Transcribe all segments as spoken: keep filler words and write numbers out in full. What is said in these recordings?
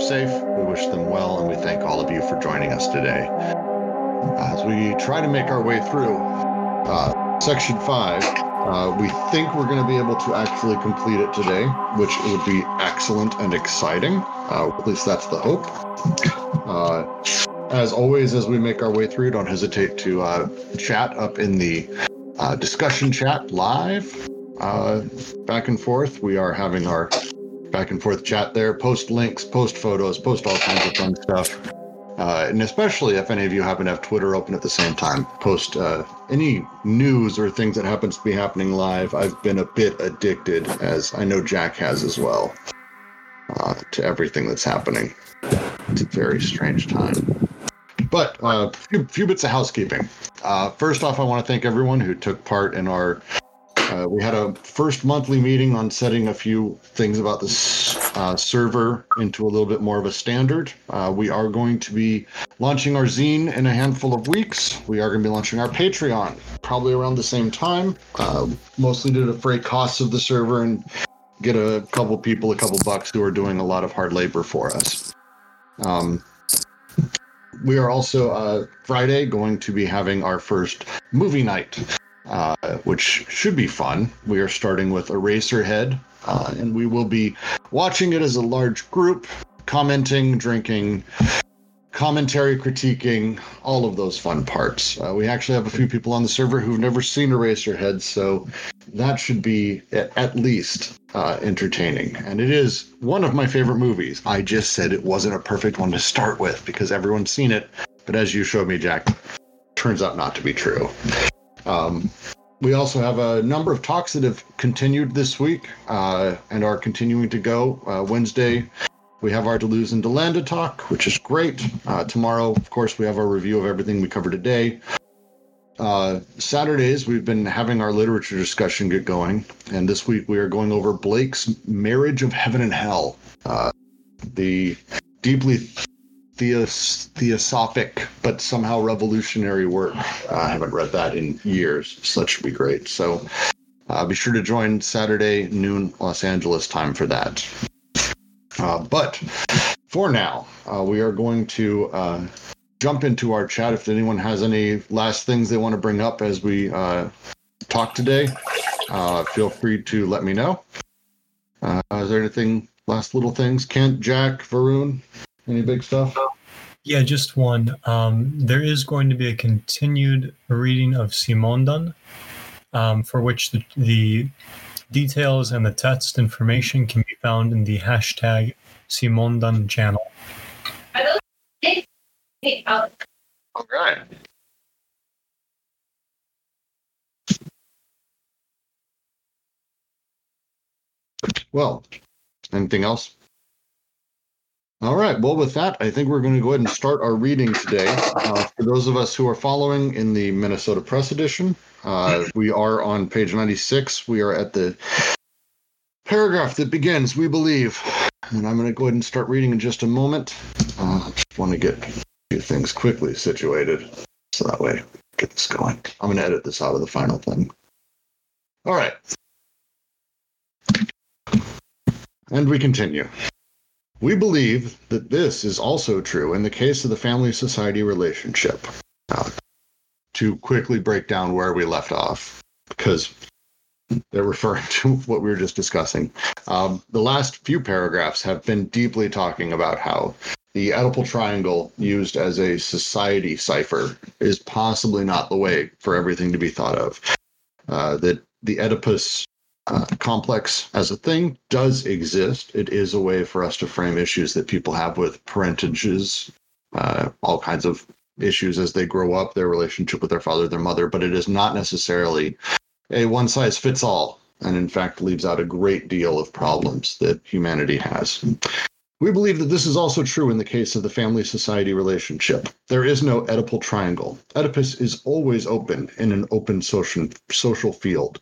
safe. We wish them well, and we thank all of you for joining us today. As we try to make our way through uh, Section five, uh, we think we're going to be able to actually complete it today, which would be excellent and exciting. Uh, at least that's the hope. Uh, as always, as we make our way through, don't hesitate to uh, chat up in the uh, discussion chat live. Uh, back and forth. We are having our back and forth chat there. Post links, post photos, post all kinds of fun stuff. Uh, and especially if any of you happen to have Twitter open at the same time, post uh, any news or things that happens to be happening live. I've been a bit addicted, as I know Jack has as well, uh, to everything that's happening. It's a very strange time. But a uh, few, few bits of housekeeping. Uh, first off, I want to thank everyone who took part in our Uh, we had a first monthly meeting on setting a few things about this uh, server into a little bit more of a standard. Uh, we are going to be launching our zine in a handful of weeks. We are going to be launching our Patreon probably around the same time, uh, mostly to defray costs of the server and get a couple people a couple bucks who are doing a lot of hard labor for us. Um, we are also uh, Friday going to be having our first movie night. Uh, which should be fun. We are starting with Eraserhead, uh, and we will be watching it as a large group, commenting, drinking, commentary, critiquing, all of those fun parts. Uh, we actually have a few people on the server who've never seen Eraserhead, so that should be at least uh, entertaining. And it is one of my favorite movies. I just said it wasn't a perfect one to start with because everyone's seen it, but as you showed me, Jack, turns out not to be true. Um, we also have a number of talks that have continued this week uh, and are continuing to go. Uh, Wednesday, we have our Deleuze and Delanda talk, which is great. Uh, tomorrow, of course, we have our review of everything we covered today. Uh, Saturdays, we've been having our literature discussion get going. And this week, we are going over Blake's Marriage of Heaven and Hell, uh, the deeply... Th- Theos- theosophic, but somehow revolutionary work. Uh, I haven't read that in years, so that should be great. So uh, be sure to join Saturday noon Los Angeles time for that. Uh, but for now, uh, we are going to uh, jump into our chat. If anyone has any last things they want to bring up as we uh, talk today, uh, feel free to let me know. Uh, is there anything, last little things? Kent, Jack, Varun? Any big stuff? Yeah, just one. Um, there is going to be a continued reading of Simondon, um, for which the, the details and the text information can be found in the hashtag Simondon channel. All right. Well, anything else? All right. Well, with that, I think we're going to go ahead and start our reading today. Uh, for those of us who are following in the Minnesota Press edition, uh, we are on page ninety-six. We are at the paragraph that begins, "We believe." And I'm going to go ahead and start reading in just a moment. Uh, I just want to get a few things quickly situated so that way we get this going. I'm going to edit this out of the final thing. All right. And we continue. "We believe that this is also true in the case of the family-society relationship." Uh, to quickly break down where we left off, because they're referring to what we were just discussing. Um, the last few paragraphs have been deeply talking about how the Oedipal triangle used as a society cipher is possibly not the way for everything to be thought of. Uh, that the Oedipus Uh, complex as a thing does exist. It is a way for us to frame issues that people have with parentages, uh, all kinds of issues as they grow up, their relationship with their father, their mother, but it is not necessarily a one-size-fits-all, and in fact leaves out a great deal of problems that humanity has. "We believe that this is also true in the case of the family-society relationship. There is no Oedipal triangle. Oedipus is always open in an open social, social field.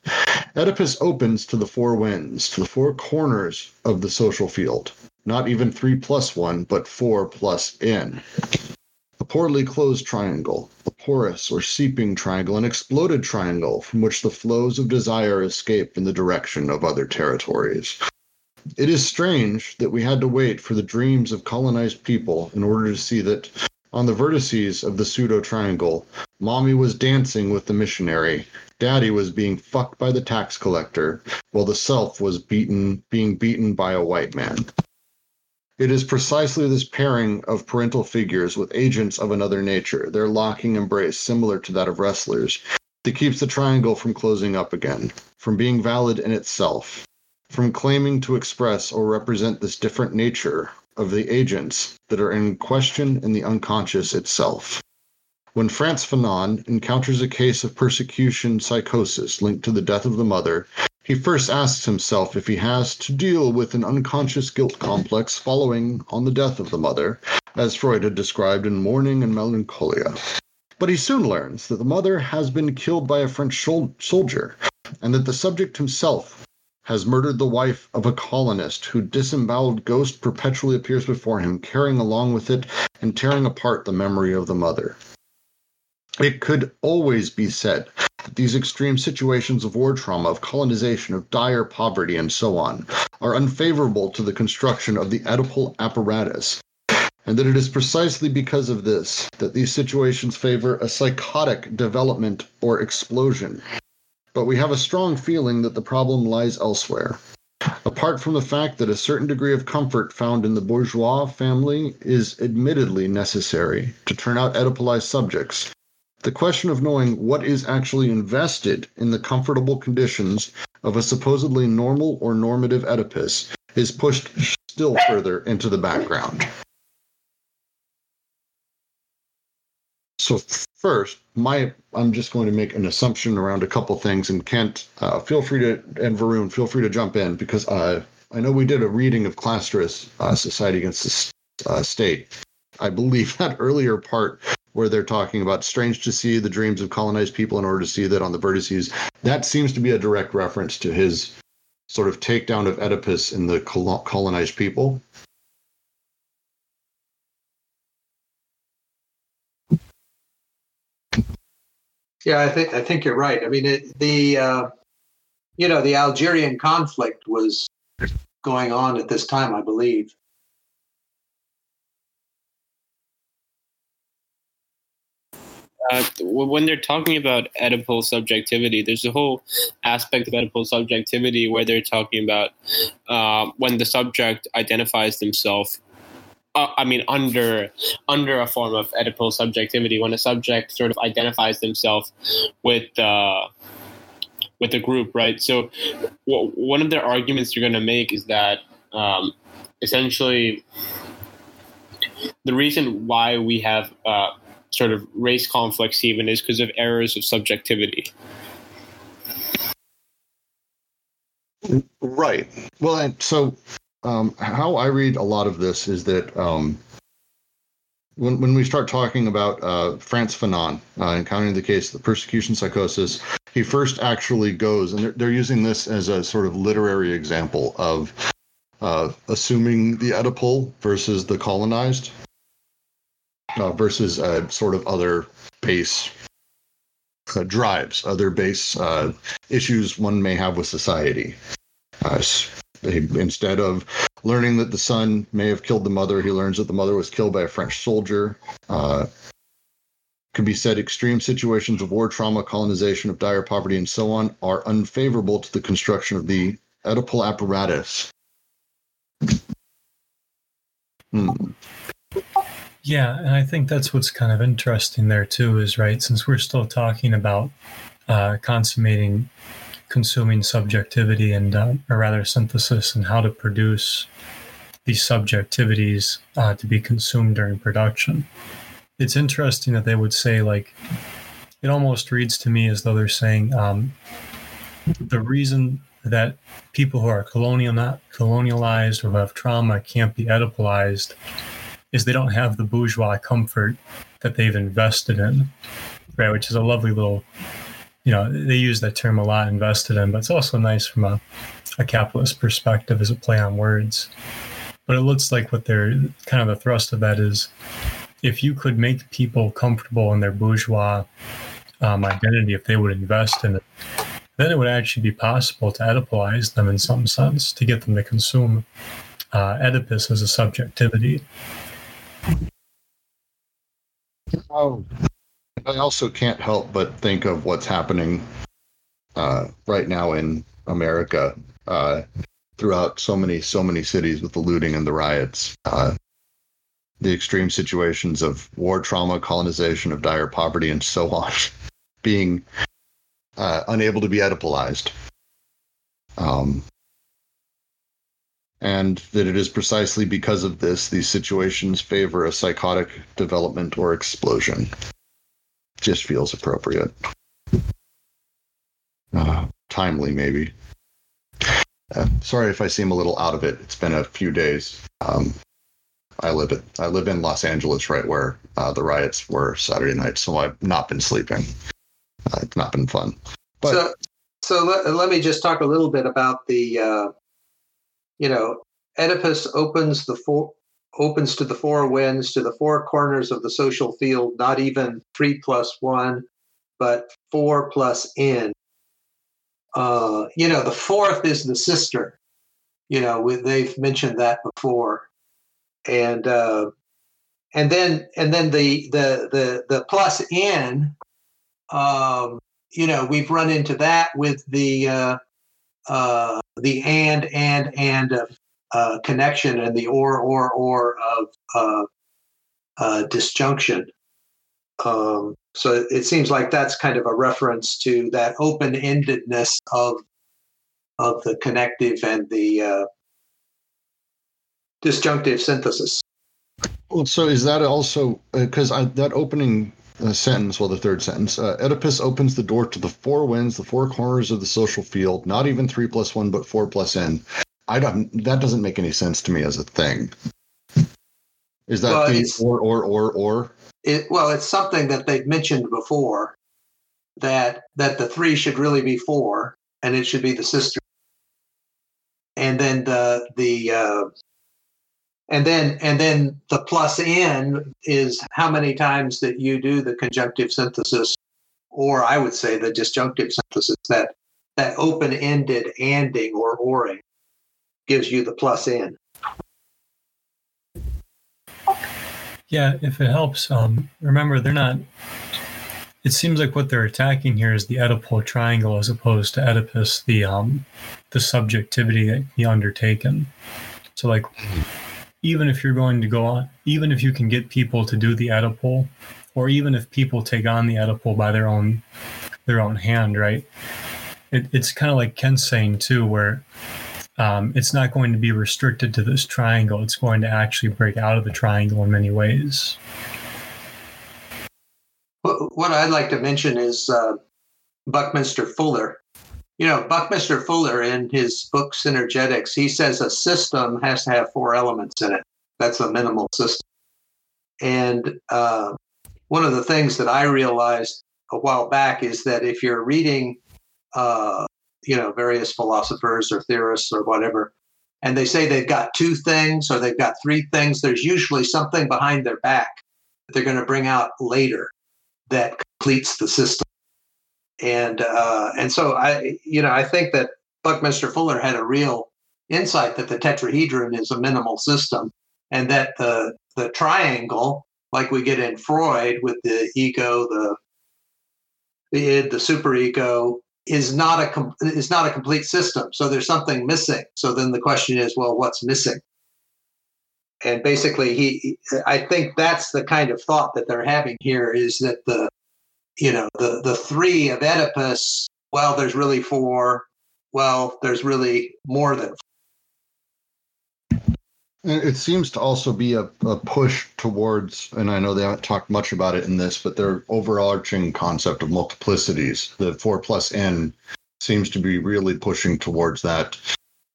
Oedipus opens to the four winds, to the four corners of the social field. Not even three plus one, but four plus n. A poorly closed triangle, a porous or seeping triangle, an exploded triangle from which the flows of desire escape in the direction of other territories. It is strange that we had to wait for the dreams of colonized people in order to see that on the vertices of the pseudo-triangle, mommy was dancing with the missionary, daddy was being fucked by the tax collector, while the self was beaten, being beaten by a white man. It is precisely this pairing of parental figures with agents of another nature, their locking embrace similar to that of wrestlers, that keeps the triangle from closing up again, from being valid in itself, from claiming to express or represent this different nature of the agents that are in question in the unconscious itself. When Frantz Fanon encounters a case of persecution psychosis linked to the death of the mother, he first asks himself if he has to deal with an unconscious guilt complex following on the death of the mother, as Freud had described in Mourning and Melancholia. But he soon learns that the mother has been killed by a French soldier, and that the subject himself has murdered the wife of a colonist whose disemboweled ghost perpetually appears before him, carrying along with it and tearing apart the memory of the mother. It could always be said that these extreme situations of war trauma, of colonization, of dire poverty, and so on, are unfavorable to the construction of the Oedipal apparatus, and that it is precisely because of this that these situations favor a psychotic development or explosion. But we have a strong feeling that the problem lies elsewhere. Apart from the fact that a certain degree of comfort found in the bourgeois family is admittedly necessary to turn out Oedipalized subjects, the question of knowing what is actually invested in the comfortable conditions of a supposedly normal or normative Oedipus is pushed still further into the background. So first, my I'm just going to make an assumption around a couple things, and Kent, uh, feel free to, and Varun, feel free to jump in, because uh, I know we did a reading of Clastrous, uh, Society Against the uh, State. I believe that earlier part where they're talking about strange to see the dreams of colonized people in order to see that on the vertices, that seems to be a direct reference to his sort of takedown of Oedipus in the colonized people. Yeah, I think I think you're right. I mean, it, the uh, you know the Algerian conflict was going on at this time, I believe. Uh, when they're talking about Oedipal subjectivity, there's a whole aspect of Oedipal subjectivity where they're talking about uh, when the subject identifies themselves. Uh, I mean, under under a form of Oedipal subjectivity, when a subject sort of identifies themselves with uh, with a group, right? So, w- one of their arguments you're going to make is that um, essentially the reason why we have uh, sort of race conflicts even is because of errors of subjectivity. Right. Well, and so. Um, how I read a lot of this is that um, when when we start talking about uh, Frantz Fanon uh, encountering the case of the persecution psychosis, he first actually goes, and they're, they're using this as a sort of literary example of uh, assuming the Oedipal versus the colonized uh, versus uh, sort of other base uh, drives, other base uh, issues one may have with society. Uh, Instead of learning that the son may have killed the mother, he learns that the mother was killed by a French soldier. Uh, could be said extreme situations of war trauma, colonization, of dire poverty, and so on are unfavorable to the construction of the Oedipal apparatus. Hmm. Yeah, and I think that's what's kind of interesting there too is, right, since we're still talking about uh, consummating consuming subjectivity and, uh, or rather synthesis, and how to produce these subjectivities uh, to be consumed during production. It's interesting that they would say, like, it almost reads to me as though they're saying um, the reason that people who are colonial, not colonialized, or who have trauma can't be Oedipalized is they don't have the bourgeois comfort that they've invested in, right? Which is a lovely little... You know, they use that term a lot, invested in, but it's also nice from a, a capitalist perspective as a play on words. But it looks like what they're kind of the thrust of that is if you could make people comfortable in their bourgeois um, identity, if they would invest in it, then it would actually be possible to Oedipize them in some sense, to get them to consume uh, Oedipus as a subjectivity. Oh, I also can't help but think of what's happening uh, right now in America uh, throughout so many, so many cities with the looting and the riots. Uh, the extreme situations of war trauma, colonization, of dire poverty, and so on, being uh, unable to be edipalized. Um, and that it is precisely because of this, these situations favor a psychotic development or explosion. Just feels appropriate. Uh, timely, maybe. Uh, sorry if I seem a little out of it. It's been a few days. Um, I live it. I live in Los Angeles, right where uh, the riots were Saturday night. So I've not been sleeping. Uh, it's not been fun. But so, so let, let me just talk a little bit about the, uh, you know, Oedipus opens the four, opens to the four winds, to the four corners of the social field. Not even three plus one, but four plus n. Uh, you know, the fourth is the sister. You know, we, they've mentioned that before. And uh, and then and then the the the, the plus n, um, you know, we've run into that with the uh, uh, the and and and of uh, connection and the or or or of uh, uh, disjunction. Um, so it seems like that's kind of a reference to that open-endedness of of the connective and the uh, disjunctive synthesis. Well, so is that also because uh, that opening uh, sentence, well, the third sentence, uh, Oedipus opens the door to the four winds, the four corners of the social field, not even three plus one, but four plus n. I don't. That doesn't make any sense to me as a thing. Is that well, the or or or or? It, well, it's something that they've mentioned before, that that the three should really be four, and it should be the sister. And then the the. Uh, And then and then the plus n is how many times that you do the conjunctive synthesis, or I would say the disjunctive synthesis, that that open-ended anding or oring gives you the plus n. Yeah, if it helps, um, remember they're not, it seems like what they're attacking here is the Oedipal triangle as opposed to Oedipus, the, um, the subjectivity that he undertaken. So like... Even if you're going to go on, even if you can get people to do the Oedipal, or even if people take on the Oedipal by their own their own hand, right? It, it's kind of like Kent's saying too, where um, it's not going to be restricted to this triangle. It's going to actually break out of the triangle in many ways. What I'd like to mention is uh, Buckminster Fuller. You know, Buckminster Fuller, in his book Synergetics, he says a system has to have four elements in it. That's a minimal system. And uh, one of the things that I realized a while back is that if you're reading, uh, you know, various philosophers or theorists or whatever, and they say they've got two things or they've got three things, there's usually something behind their back that they're going to bring out later that completes the system. And uh, and so I, you know, I think that Buckminster Fuller had a real insight that the tetrahedron is a minimal system, and that the the triangle, like we get in Freud with the ego, the the id, the superego, is not a com- is not a complete system. So there's something missing. So then the question is, well, what's missing? And basically, he, I think that's the kind of thought that they're having here, is that the You know, the, the three of Oedipus, well, there's really four. Well, there's really more than four. It seems to also be a, a push towards, and I know they haven't talked much about it in this, but their overarching concept of multiplicities, the four plus n, seems to be really pushing towards that,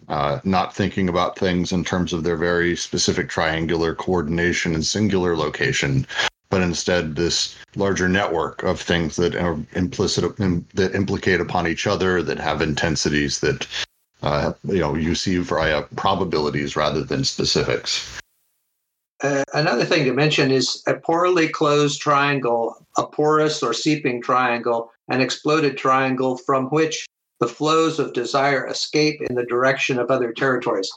uh, not thinking about things in terms of their very specific triangular coordination and singular location, but instead this larger network of things that are implicit, that implicate upon each other, that have intensities that, uh, you know, you see via probabilities rather than specifics. Uh, another thing to mention is a porally closed triangle, a porous or seeping triangle, an exploded triangle from which the flows of desire escape in the direction of other territories.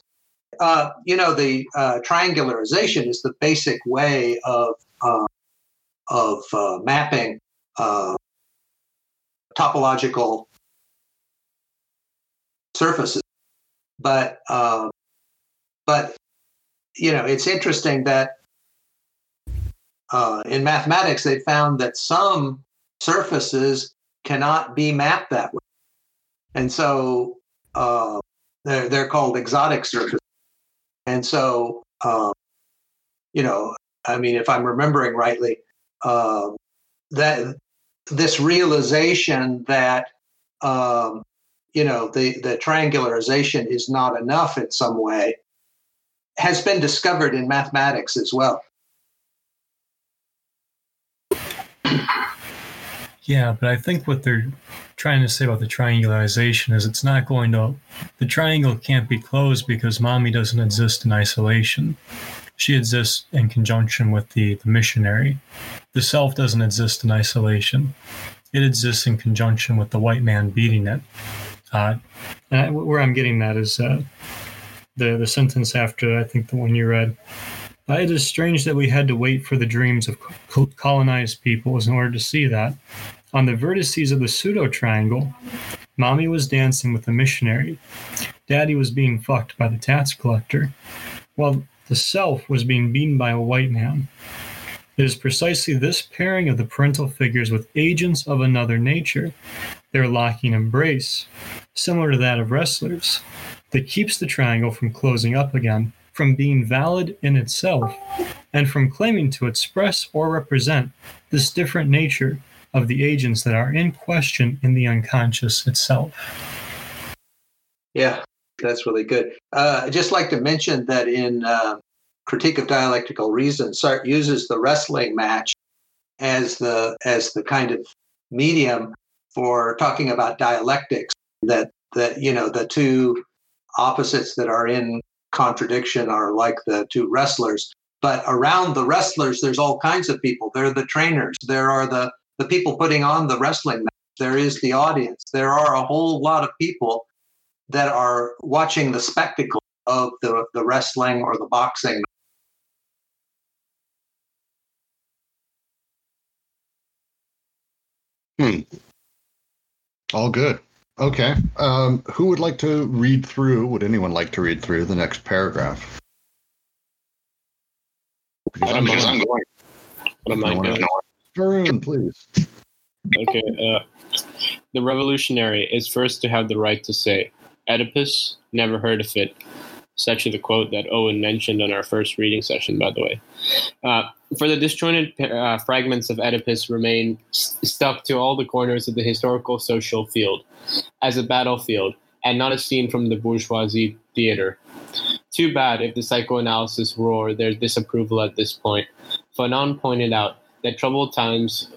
Uh, you know, the uh, triangularization is the basic way of uh, of uh, mapping uh, topological surfaces. But uh, but you know, it's interesting that uh, in mathematics they found that some surfaces cannot be mapped that way, and so uh, they're they're called exotic surfaces. And so, um, you know, I mean, if I'm remembering rightly, uh, that this realization that, um, you know, the, the triangularization is not enough in some way has been discovered in mathematics as well. Yeah, but I think what they're trying to say about the triangularization is it's not going to, the triangle can't be closed because mommy doesn't exist in isolation. She exists in conjunction with the, the missionary. The self doesn't exist in isolation. It exists in conjunction with the white man beating it. Uh, and I, where I'm getting that is uh, the, the sentence after, I think, the one you read. It is strange that we had to wait for the dreams of colonized peoples in order to see that. On the vertices of the pseudo-triangle, mommy was dancing with the missionary. Daddy was being fucked by the tax collector, while the self was being beaten by a white man. It is precisely this pairing of the parental figures with agents of another nature, their locking embrace, similar to that of wrestlers, that keeps the triangle from closing up again, from being valid in itself, and from claiming to express or represent this different nature of the agents that are in question in the unconscious itself. Yeah, that's really good. Uh, I'd just like to mention that in uh, Critique of Dialectical Reason, Sartre uses the wrestling match as the as the kind of medium for talking about dialectics, that, that you know, the two opposites that are in contradiction are like the two wrestlers. But around the wrestlers, there's all kinds of people. There are the trainers. There are the, the people putting on the wrestling match. There is the audience. There are a whole lot of people that are watching the spectacle of the, the wrestling or the boxing. Hmm. All good. Okay. Um, who would like to read through? Would anyone like to read through the next paragraph? Because I'm, because I'm going. What am I doing? Varun, please. Okay. Uh, the revolutionary is first to have the right to say, Oedipus, never heard of it. It's actually the quote that Owen mentioned on our first reading session, by the way. Uh, for the disjointed uh, fragments of Oedipus remain st- stuck to all the corners of the historical social field, as a battlefield, and not a scene from the bourgeoisie theater. Too bad if the psychoanalysis roar their disapproval at this point. Fanon pointed out that troubled times,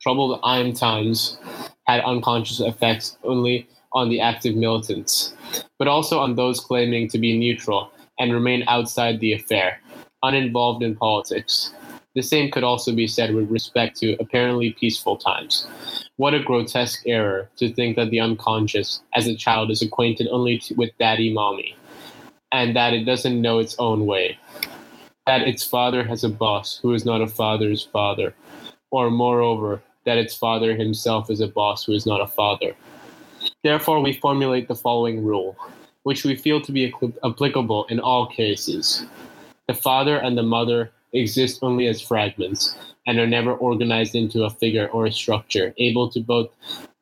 troubled I'm times had unconscious effects only on the active militants, but also on those claiming to be neutral and remain outside the affair, uninvolved in politics. The same could also be said with respect to apparently peaceful times. What a grotesque error to think that the unconscious, as a child, is acquainted only to, with daddy mommy, and that it doesn't know its own way, that its father has a boss who is not a father's father, or moreover, that its father himself is a boss who is not a father. Therefore, we formulate the following rule, which we feel to be applicable in all cases. The father and the mother exist only as fragments and are never organized into a figure or a structure, able to both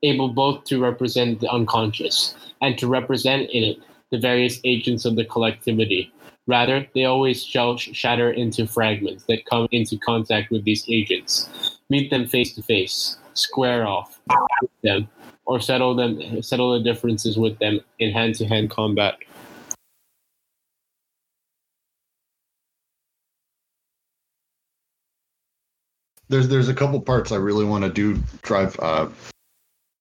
able both to represent the unconscious and to represent in it the various agents of the collectivity. Rather, they always shall shatter into fragments that come into contact with these agents, meet them face to face, square off with them, or settle them, settle the differences with them in hand-to-hand combat. There's there's a couple parts I really want to do drive uh,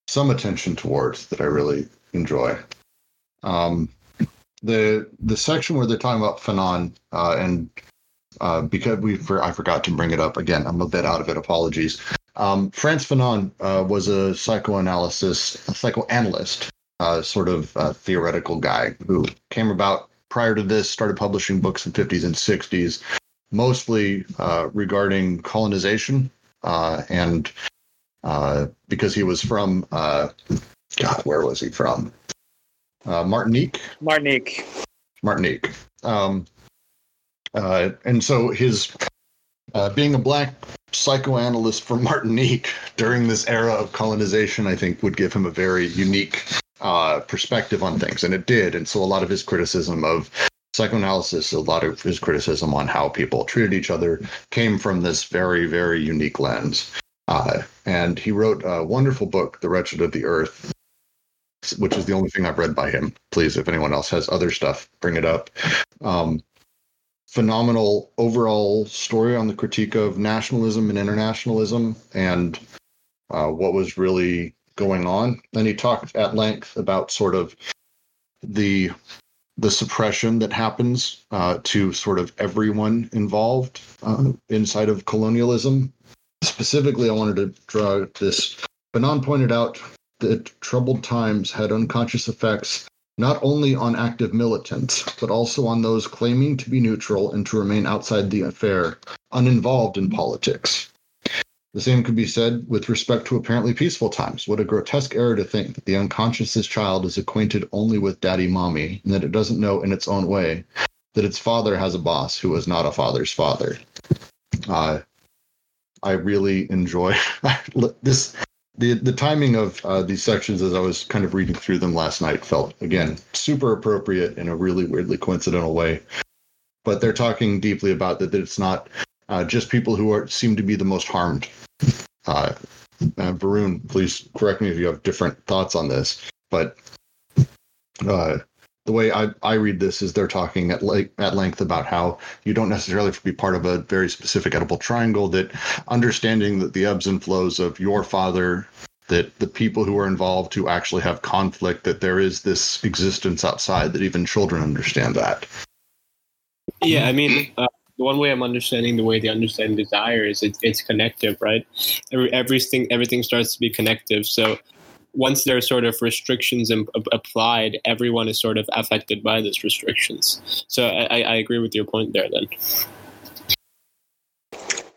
some attention towards that I really enjoy. Um, the the section where they're talking about Fanon uh, and uh, because we for, I forgot to bring it up again. I'm a bit out of it. Apologies. Um, Frantz Fanon uh, was a psychoanalysis, a psychoanalyst, uh, sort of uh, theoretical guy who came about prior to this, started publishing books in the fifties and sixties, mostly uh, regarding colonization. Uh, and uh, because he was from, uh, God, where was he from? Uh, Martinique? Martinique. Martinique. Um, uh, and so his uh, being a black psychoanalyst from Martinique during this era of colonization, I think, would give him a very unique uh, perspective on things. And it did. And so a lot of his criticism of psychoanalysis, a lot of his criticism on how people treated each other came from this very, very unique lens. Uh, and he wrote a wonderful book, The Wretched of the Earth, which is the only thing I've read by him. Please, if anyone else has other stuff, bring it up. Um, phenomenal overall story on the critique of nationalism and internationalism and uh, what was really going on. And he talked at length about sort of the the suppression that happens uh, to sort of everyone involved uh, inside of colonialism. Specifically, I wanted to draw this. Fanon pointed out that troubled times had unconscious effects not only on active militants, but also on those claiming to be neutral and to remain outside the affair, uninvolved in politics. The same could be said with respect to apparently peaceful times. What a grotesque error to think that the unconscious's child is acquainted only with daddy mommy, and that it doesn't know in its own way that its father has a boss who was not a father's father. Uh, I really enjoy this. The the timing of uh, these sections as I was kind of reading through them last night felt, again, super appropriate in a really weirdly coincidental way. But they're talking deeply about that, that it's not uh, just people who are seem to be the most harmed. Uh, uh, Varun, please correct me if you have different thoughts on this. But uh, the way I, I read this is they're talking at, le- at length about how you don't necessarily have to be part of a very specific edible triangle, that understanding that the ebbs and flows of your father, that the people who are involved who actually have conflict, that there is this existence outside, that even children understand that. Yeah, I mean, uh, the one way I'm understanding the way they understand desire is it, it's connective, right? Every, everything, everything starts to be connective. So once there are sort of restrictions imp- applied, everyone is sort of affected by those restrictions. So I, I agree with your point there then.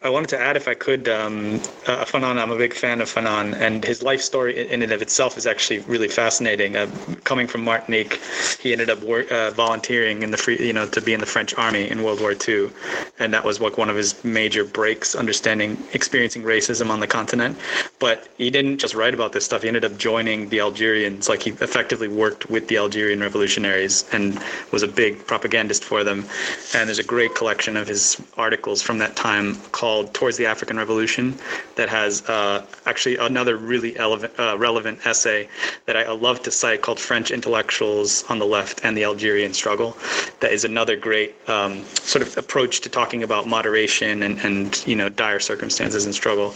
I wanted to add, if I could, um, uh, Fanon. I'm a big fan of Fanon, and his life story in and of itself is actually really fascinating. Uh, coming from Martinique, he ended up work, uh, volunteering in the free, you know, to be in the French army in World War Two, and that was like one of his major breaks, understanding, experiencing racism on the continent. But he didn't just write about this stuff. He ended up joining the Algerians. Like, he effectively worked with the Algerian revolutionaries and was a big propagandist for them. And there's a great collection of his articles from that time called Called Towards the African Revolution, that has uh, actually another really elevant, uh, relevant essay that I love to cite called French Intellectuals on the Left and the Algerian Struggle. That is another great um, sort of approach to talking about moderation and, and you know, dire circumstances and struggle.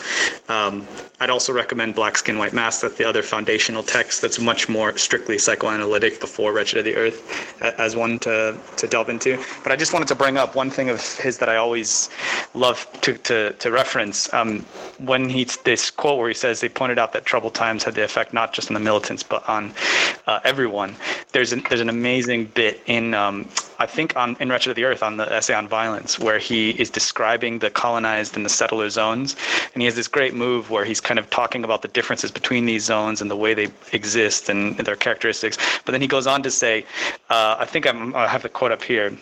Um, I'd also recommend Black Skin, White Mask. That's the other foundational text that's much more strictly psychoanalytic before Wretched of the Earth, as one to, to delve into. But I just wanted to bring up one thing of his that I always love to To, to reference, um, when he this quote where he says they pointed out that troubled times had the effect not just on the militants but on uh, everyone. There's an, there's an amazing bit in um, I think on in Wretched of the Earth, on the essay on violence, where he is describing the colonized and the settler zones, and he has this great move where he's kind of talking about the differences between these zones and the way they exist and their characteristics. But then he goes on to say, uh, I think I'm, I have the quote up here.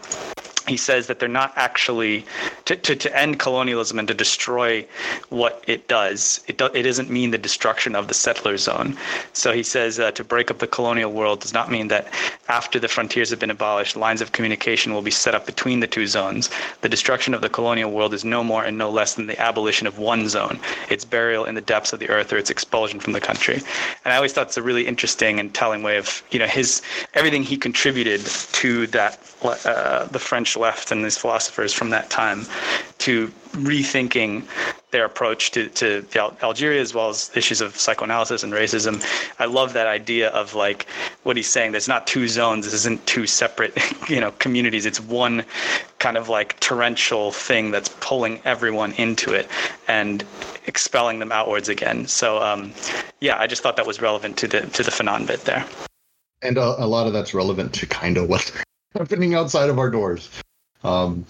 He says that they're not actually to, to, to end colonialism and to destroy what it does. It do, it doesn't mean the destruction of the settler zone. So he says uh, to break up the colonial world does not mean that after the frontiers have been abolished, lines of communication will be set up between the two zones. The destruction of the colonial world is no more and no less than the abolition of one zone, its burial in the depths of the earth or its expulsion from the country. And I always thought it's a really interesting and telling way of, you know, his everything he contributed to that uh, the French left and these philosophers from that time to rethinking their approach to, to Algeria, as well as issues of psychoanalysis and racism. I love that idea of like what he's saying. There's not two zones. This isn't two separate, you know, communities. It's one kind of like torrential thing that's pulling everyone into it. And expelling them outwards again. So um, yeah, I just thought that was relevant to the to the Fanon bit there. And a, a lot of that's relevant to kind of what's happening outside of our doors. Um,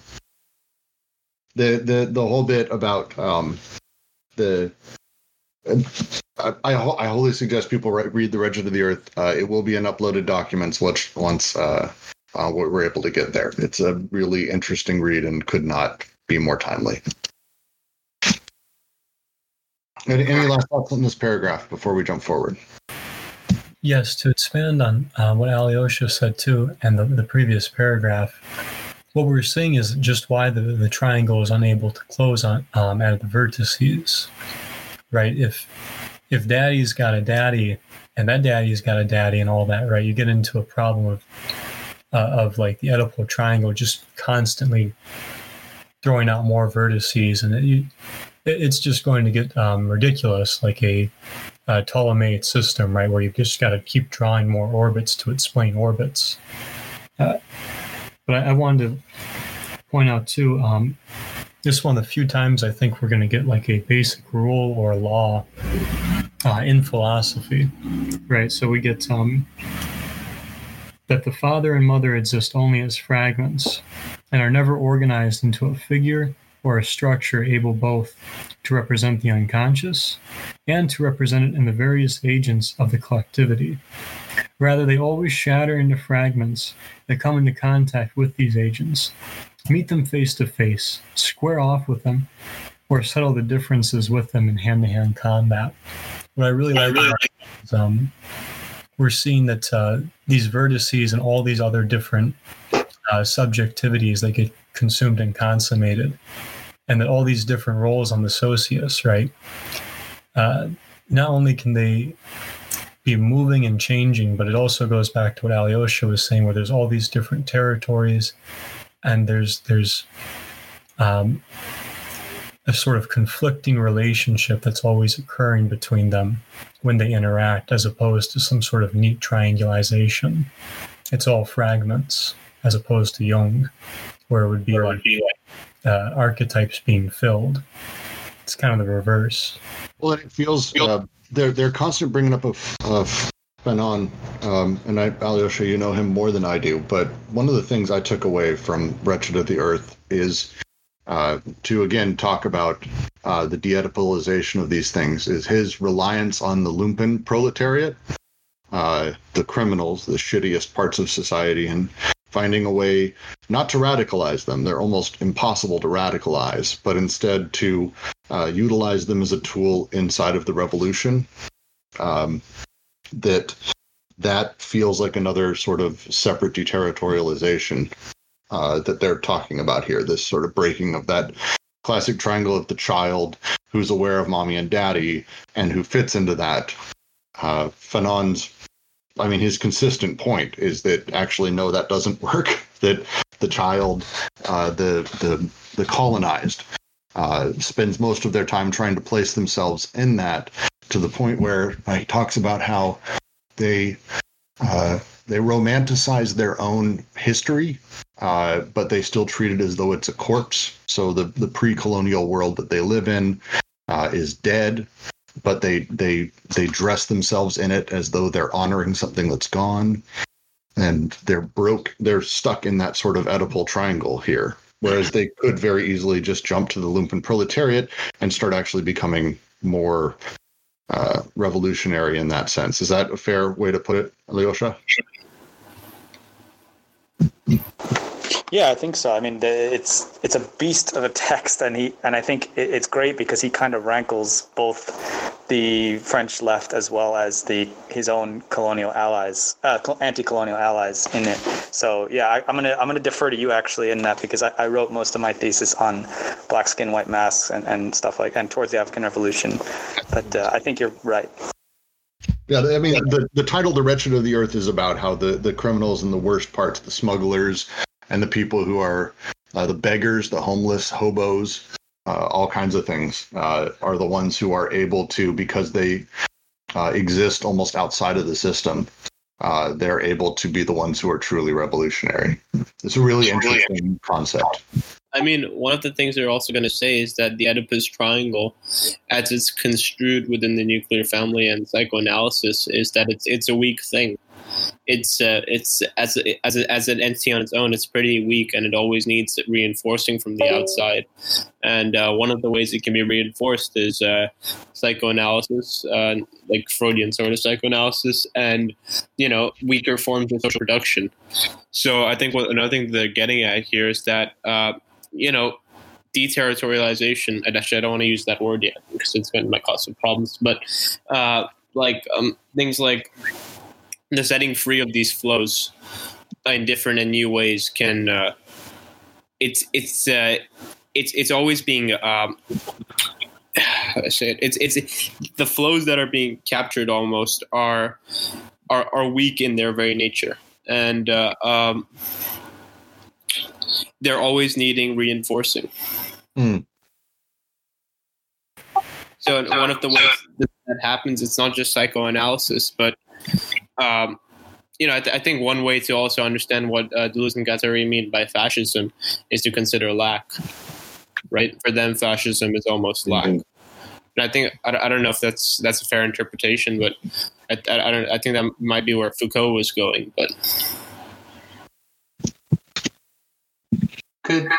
the the the whole bit about um, the. I, I, I wholly suggest people re- read The Wretched of the Earth. Uh, it will be in uploaded documents which, once uh, uh, we're able to get there. It's a really interesting read and could not be more timely. Any, any last thoughts on this paragraph before we jump forward? Yes, to expand on uh, what Alyosha said too, and the, the previous paragraph, what we're seeing is just why the, the triangle is unable to close on um, at the vertices. Right, if if daddy's got a daddy, and that daddy's got a daddy, and all that, right, you get into a problem of uh, of like the Oedipal triangle just constantly throwing out more vertices, and it, you, it, it's just going to get um, ridiculous, like a, a Ptolemaic system, right, where you've just got to keep drawing more orbits to explain orbits. Uh, but I, I wanted to point out too. Um, This is one of the few times I think we're going to get like a basic rule or law uh, in philosophy, right? So we get um, that the father and mother exist only as fragments and are never organized into a figure or a structure able both to represent the unconscious and to represent it in the various agents of the collectivity. Rather, they always shatter into fragments that come into contact with these agents. Meet them face to face, square off with them, or settle the differences with them in hand-to-hand combat. What I really like is um, we're seeing that uh, these vertices and all these other different uh, subjectivities, they get consumed and consummated, and that all these different roles on the socius, right? Uh, not only can they be moving and changing, but it also goes back to what Alyosha was saying, where there's all these different territories. And there's there's um, a sort of conflicting relationship that's always occurring between them when they interact, as opposed to some sort of neat triangulation. It's all fragments, as opposed to Jung, where it would be like uh, archetypes being filled. It's kind of the reverse. Well, it feels uh, they're they're constantly bringing up a. a Fanon, um, and I, Alyosha, you know him more than I do, but one of the things I took away from Wretched of the Earth is uh, to, again, talk about uh, the de-Oedipalization of these things, is his reliance on the lumpen proletariat, uh, the criminals, the shittiest parts of society, and finding a way not to radicalize them. They're almost impossible to radicalize, but instead to uh, utilize them as a tool inside of the revolution. Um, that that feels like another sort of separate deterritorialization uh, that they're talking about here, this sort of breaking of that classic triangle of the child who's aware of mommy and daddy and who fits into that. Uh, Fanon's, I mean, his consistent point is that actually, no, that doesn't work, that the child, uh, the, the, the colonized, uh, spends most of their time trying to place themselves in that, to the point where uh, he talks about how they uh, they romanticize their own history, uh, but they still treat it as though it's a corpse. So the, the pre-colonial world that they live in uh, is dead, but they they they dress themselves in it as though they're honoring something that's gone, and they're broke. They're stuck in that sort of Oedipal triangle here, whereas they could very easily just jump to the lumpen proletariat and start actually becoming more Uh, revolutionary in that sense. Is that a fair way to put it, Alyosha? Yeah, I think so. I mean, the, it's it's a beast of a text, and he and I think it, it's great because he kind of rankles both the French left as well as the his own colonial allies, uh, anti-colonial allies in it. So yeah, I, I'm gonna I'm gonna defer to you actually in that, because I, I wrote most of my thesis on black skin, white masks, and, and stuff like and Towards the African Revolution. But uh, I think you're right. Yeah, I mean, the, the title, The Wretched of the Earth, is about how the, the criminals and the worst parts, the smugglers and the people who are uh, the beggars, the homeless, hobos, uh, all kinds of things, uh, are the ones who are able to, because they uh, exist almost outside of the system, uh, they're able to be the ones who are truly revolutionary. It's a really interesting concept. I mean, one of the things they're also going to say is that the Oedipus triangle, as it's construed within the nuclear family and psychoanalysis, is that it's it's a weak thing. It's uh, it's as a, as a, as an entity on its own, it's pretty weak, and it always needs reinforcing from the outside. And uh, one of the ways it can be reinforced is uh, psychoanalysis, uh, like Freudian sort of psychoanalysis, and you know weaker forms of social production. So I think what, another thing they're getting at here is that uh, you know deterritorialization. And actually, I don't want to use that word yet because it's going to cause some problems. But uh, like um, things like the setting free of these flows in different and new ways can uh, it's it's uh, it's it's always being um, I say it, it's it's the flows that are being captured almost are are are weak in their very nature, and uh, um, they're always needing reinforcing. Mm. So one of the ways that happens, it's not just psychoanalysis, but Um, you know, I, th- I think one way to also understand what uh, Deleuze and Guattari mean by fascism is to consider lack, right? For them, fascism is almost lack. Mm-hmm. And I think I, I don't know if that's that's a fair interpretation, but I, I, I don't. I think that might be where Foucault was going. But could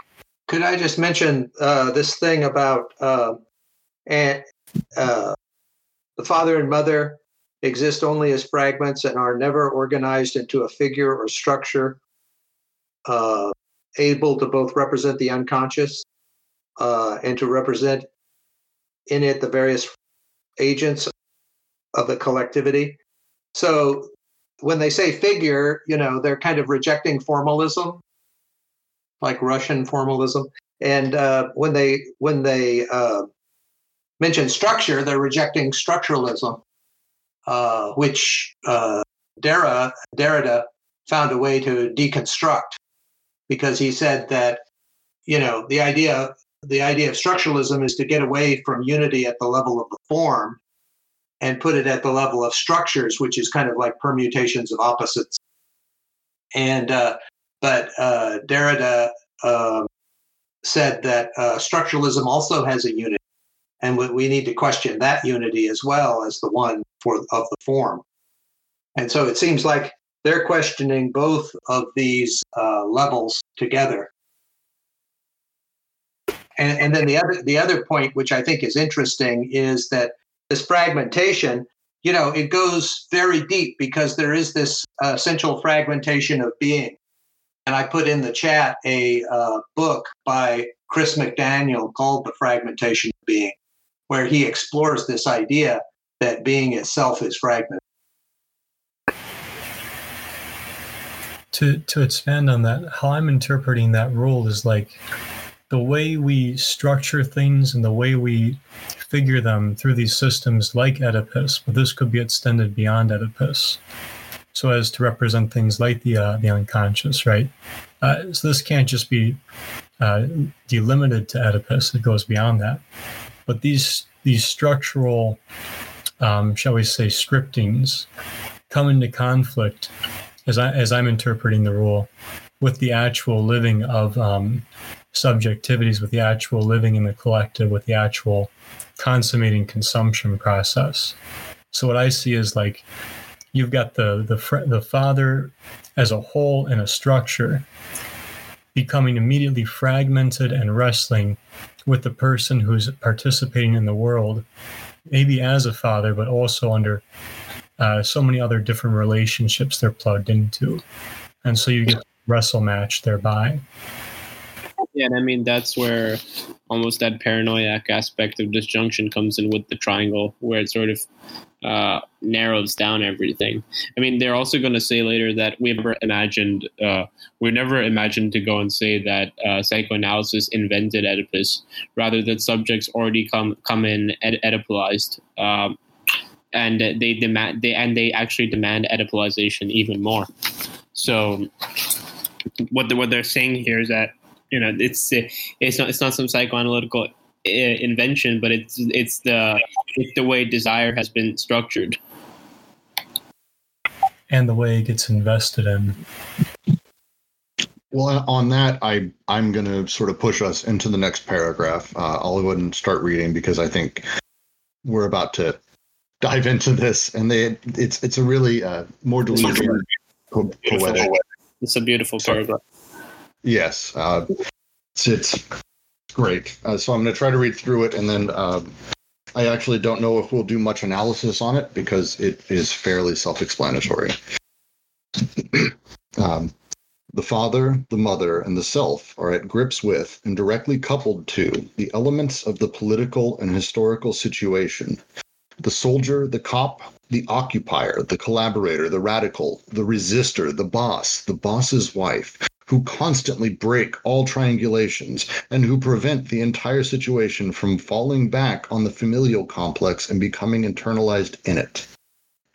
could I just mention uh, this thing about uh, and uh, the father and mother exist only as fragments and are never organized into a figure or structure uh, able to both represent the unconscious uh, and to represent in it the various agents of the collectivity. So when they say figure, you know, they're kind of rejecting formalism, like Russian formalism. And uh, when they, when they uh, mention structure, they're rejecting structuralism. Uh, which uh, Derrida, Derrida found a way to deconstruct, because he said that, you know, the idea the idea of structuralism is to get away from unity at the level of the form and put it at the level of structures, which is kind of like permutations of opposites. And uh, but uh, Derrida uh, said that uh, structuralism also has a unity, and we need to question that unity as well as the one for, of the form. And so it seems like they're questioning both of these uh, levels together. And, and then the other the other point, which I think is interesting, is that this fragmentation, you know, it goes very deep, because there is this uh, essential fragmentation of being. And I put in the chat a uh, book by Chris McDaniel called The Fragmentation of Being, where he explores this idea that being itself is fragmented. To to expand on that, how I'm interpreting that rule is like the way we structure things and the way we figure them through these systems like Oedipus, but this could be extended beyond Oedipus, so as to represent things like the uh, the unconscious, right? Uh, so this can't just be uh, delimited to Oedipus, it goes beyond that. But these these structural, um, shall we say, scriptings come into conflict, as, I, as I'm interpreting the rule, with the actual living of um, subjectivities, with the actual living in the collective, with the actual consummating consumption process. So what I see is like you've got the the, fr- the father as a whole in a structure becoming immediately fragmented and wrestling with the person who's participating in the world, maybe as a father, but also under uh, so many other different relationships they're plugged into. And so you get a wrestle match thereby. Yeah, and I mean, that's where almost that paranoiac aspect of disjunction comes in with the triangle, where it sort of uh, narrows down everything. I mean, they're also going to say later that we never imagined, uh, we never imagined to go and say that uh, psychoanalysis invented Oedipus, rather that subjects already come come in ed- Oedipalized, um, and they demand they and they actually demand Oedipalization even more. So, what the, what they're saying here is that, you know, it's it's not it's not some psychoanalytical invention, but it's it's the it's the way desire has been structured, and the way it gets invested in. Well, on that, I, I'm going to sort of push us into the next paragraph. Uh, I'll go ahead and start reading because I think we're about to dive into this. And they, it's it's a really uh, more deliberate poetic. Beautiful. It's a beautiful paragraph. Yes. Uh, it's, it's great. Uh, so I'm going to try to read through it. And then uh, I actually don't know if we'll do much analysis on it because it is fairly self-explanatory. um The father, the mother, and the self are at grips with and directly coupled to the elements of the political and historical situation. The soldier, the cop, the occupier, the collaborator, the radical, the resistor, the boss, the boss's wife, who constantly break all triangulations and who prevent the entire situation from falling back on the familial complex and becoming internalized in it.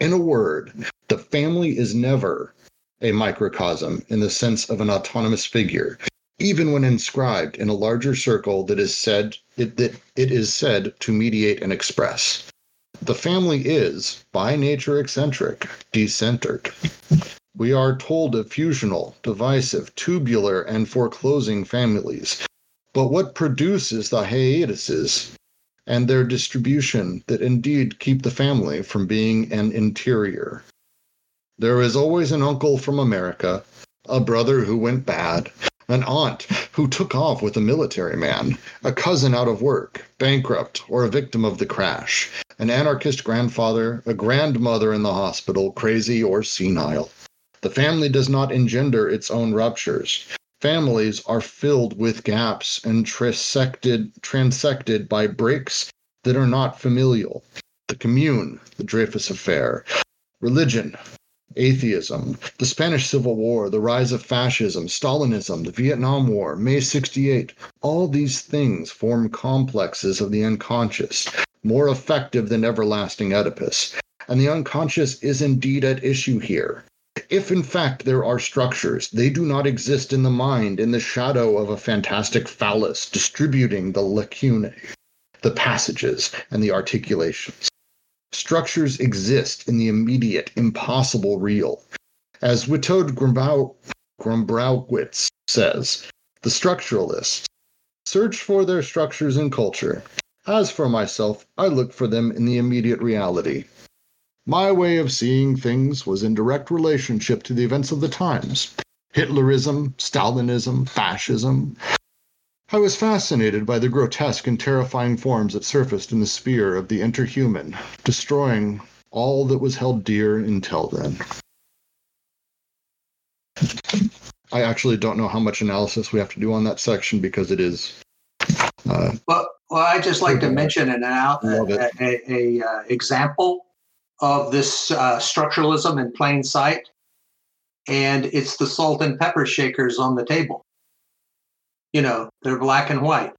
In a word, the family is never a microcosm in the sense of an autonomous figure, even when inscribed in a larger circle that is said it, that it is said to mediate and express. The family is, by nature, eccentric, decentered. We are told of fusional, divisive, tubular, and foreclosing families. But what produces the hiatuses and their distribution that indeed keep the family from being an interior? There is always an uncle from America, a brother who went bad, an aunt who took off with a military man, a cousin out of work, bankrupt, or a victim of the crash, an anarchist grandfather, a grandmother in the hospital, crazy or senile. The family does not engender its own ruptures. Families are filled with gaps and transected, transected by breaks that are not familial. The commune, the Dreyfus Affair, religion, atheism, the Spanish Civil War, the rise of fascism, Stalinism, the Vietnam War, May sixty-eight, all these things form complexes of the unconscious, more effective than everlasting Oedipus. And the unconscious is indeed at issue here. If in fact there are structures, they do not exist in the mind in the shadow of a fantastic phallus distributing the lacunae, the passages, and the articulations. Structures exist in the immediate, impossible real. As Witold Grombrowicz says, the structuralists search for their structures in culture. As for myself, I look for them in the immediate reality. My way of seeing things was in direct relationship to the events of the times. Hitlerism, Stalinism, fascism. I was fascinated by the grotesque and terrifying forms that surfaced in the sphere of the interhuman, destroying all that was held dear until then. I actually don't know how much analysis we have to do on that section because it is... Uh, well, well, I'd just like to mention an al- a, a, a uh, example of this uh, structuralism in plain sight, and it's the salt and pepper shakers on the table. You know, they're black and white.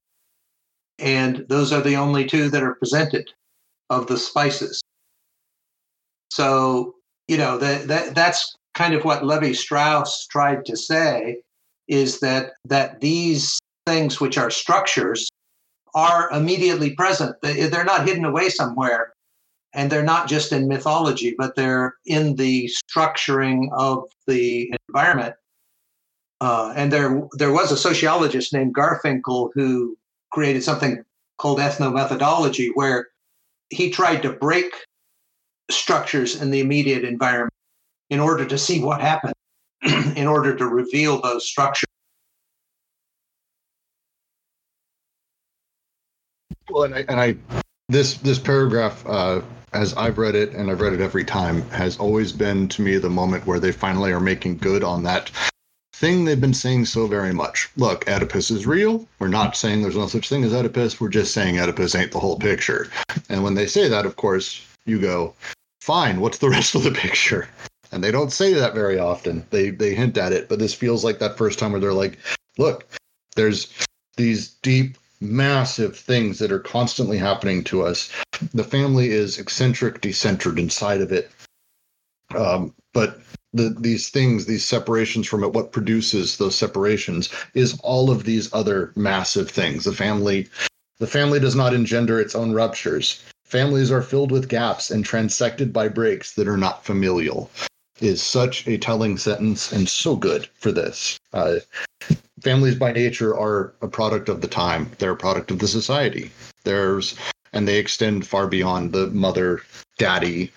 And those are the only two that are presented of the spices. So, you know, that, that that's kind of what Levi-Strauss tried to say, is that that these things which are structures are immediately present. They're not hidden away somewhere. And they're not just in mythology, but they're in the structuring of the environment. Uh, and there there was a sociologist named Garfinkel who created something called ethnomethodology, where he tried to break structures in the immediate environment in order to see what happened, in order to reveal those structures. Well, and I, and I this this paragraph, uh, as I've read it, and I've read it every time, has always been to me the moment where they finally are making good on that thing they've been saying so very much. Look, Oedipus is real. We're not saying there's no such thing as Oedipus. We're just saying Oedipus ain't the whole picture. And when they say that, of course, you go, fine, what's the rest of the picture? And they don't say that very often. They they hint at it, but this feels like that first time where they're like, look, there's these deep, massive things that are constantly happening to us. The family is eccentric, decentered inside of it. Um, but... The, these things, these separations from it, what produces those separations is all of these other massive things. The family, the family does not engender its own ruptures. Families are filled with gaps and transected by breaks that are not familial. is such a telling sentence and so good for this. Uh, families by nature are a product of the time. They're a product of the society. There's, and they extend far beyond the mother, daddy,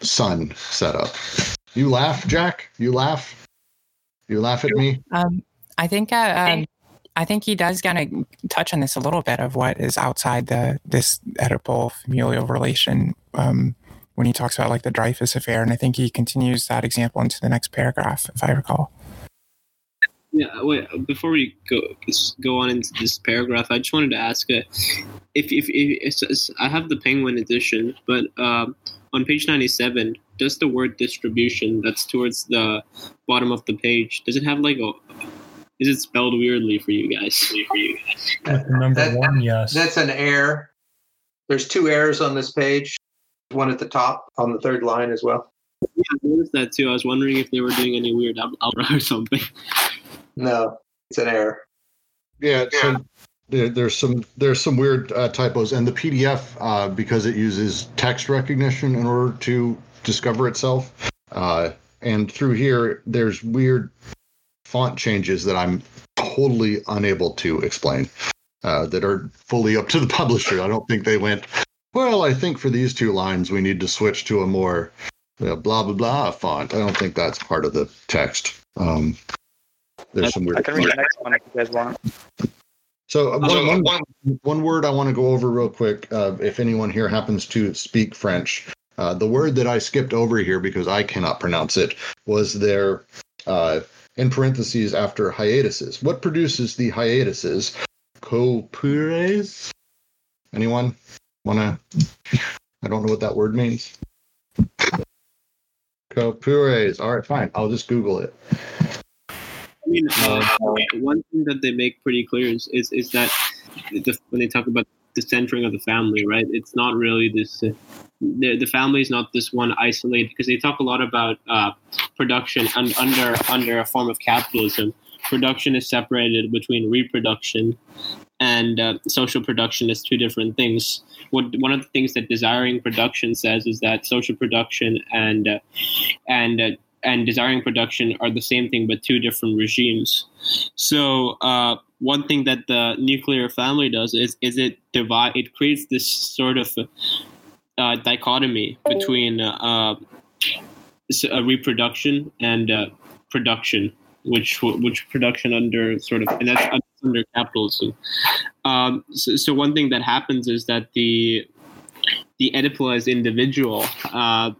son setup. You laugh, Jack? You laugh? You laugh at me? Um, I think uh, um, I think he does kind of touch on this a little bit of what is outside the this Oedipal familial relation um, when he talks about like the Dreyfus affair, and I think he continues that example into the next paragraph, if I recall. Yeah. Wait. Before we go go on into this paragraph, I just wanted to ask uh, if if, if it's, it's, I have the Penguin edition, but um, on page ninety-seven, does the word distribution that's towards the bottom of the page, does it have like a? Is it spelled weirdly for you guys? For you guys? That's number that, one, yes. That's an error. There's two errors on this page. One at the top on the third line as well. Yeah, I noticed that too. I was wondering if they were doing any weird algebra or something. No, it's an error. Yeah, yeah. So there, there's some there's some weird uh, typos, and the P D F uh, because it uses text recognition in order to discover itself, uh, and through here there's weird font changes that I'm totally unable to explain uh, that are fully up to the publisher. I don't think they went, well, I think for these two lines we need to switch to a more you know, blah blah blah font. I don't think that's part of the text. Um, There's some weird I can read the next one if you guys want. So uh, one, one, one, one word I want to go over real quick, uh, if anyone here happens to speak French. Uh, the word that I skipped over here because I cannot pronounce it was there uh, in parentheses after hiatuses. What produces the hiatuses? Copures? Anyone want to? I don't know what that word means. Copures. All right, fine. I'll just Google it. I mean, uh, one thing that they make pretty clear is is, is that the, when they talk about the centering of the family, right? It's not really this. Uh, the, the family is not this one isolated, because they talk a lot about uh, production un, under under a form of capitalism. Production is separated between reproduction and uh, social production as two different things. What one of the things that desiring production says is that social production and uh, and uh, and desiring production are the same thing, but two different regimes. So uh, one thing that the nuclear family does is, is it divide, it creates this sort of uh, dichotomy between uh, uh, reproduction and uh, production, which which production under sort of, and that's under capitalism. Um, so, so one thing that happens is that the, the Oedipalized individual uh,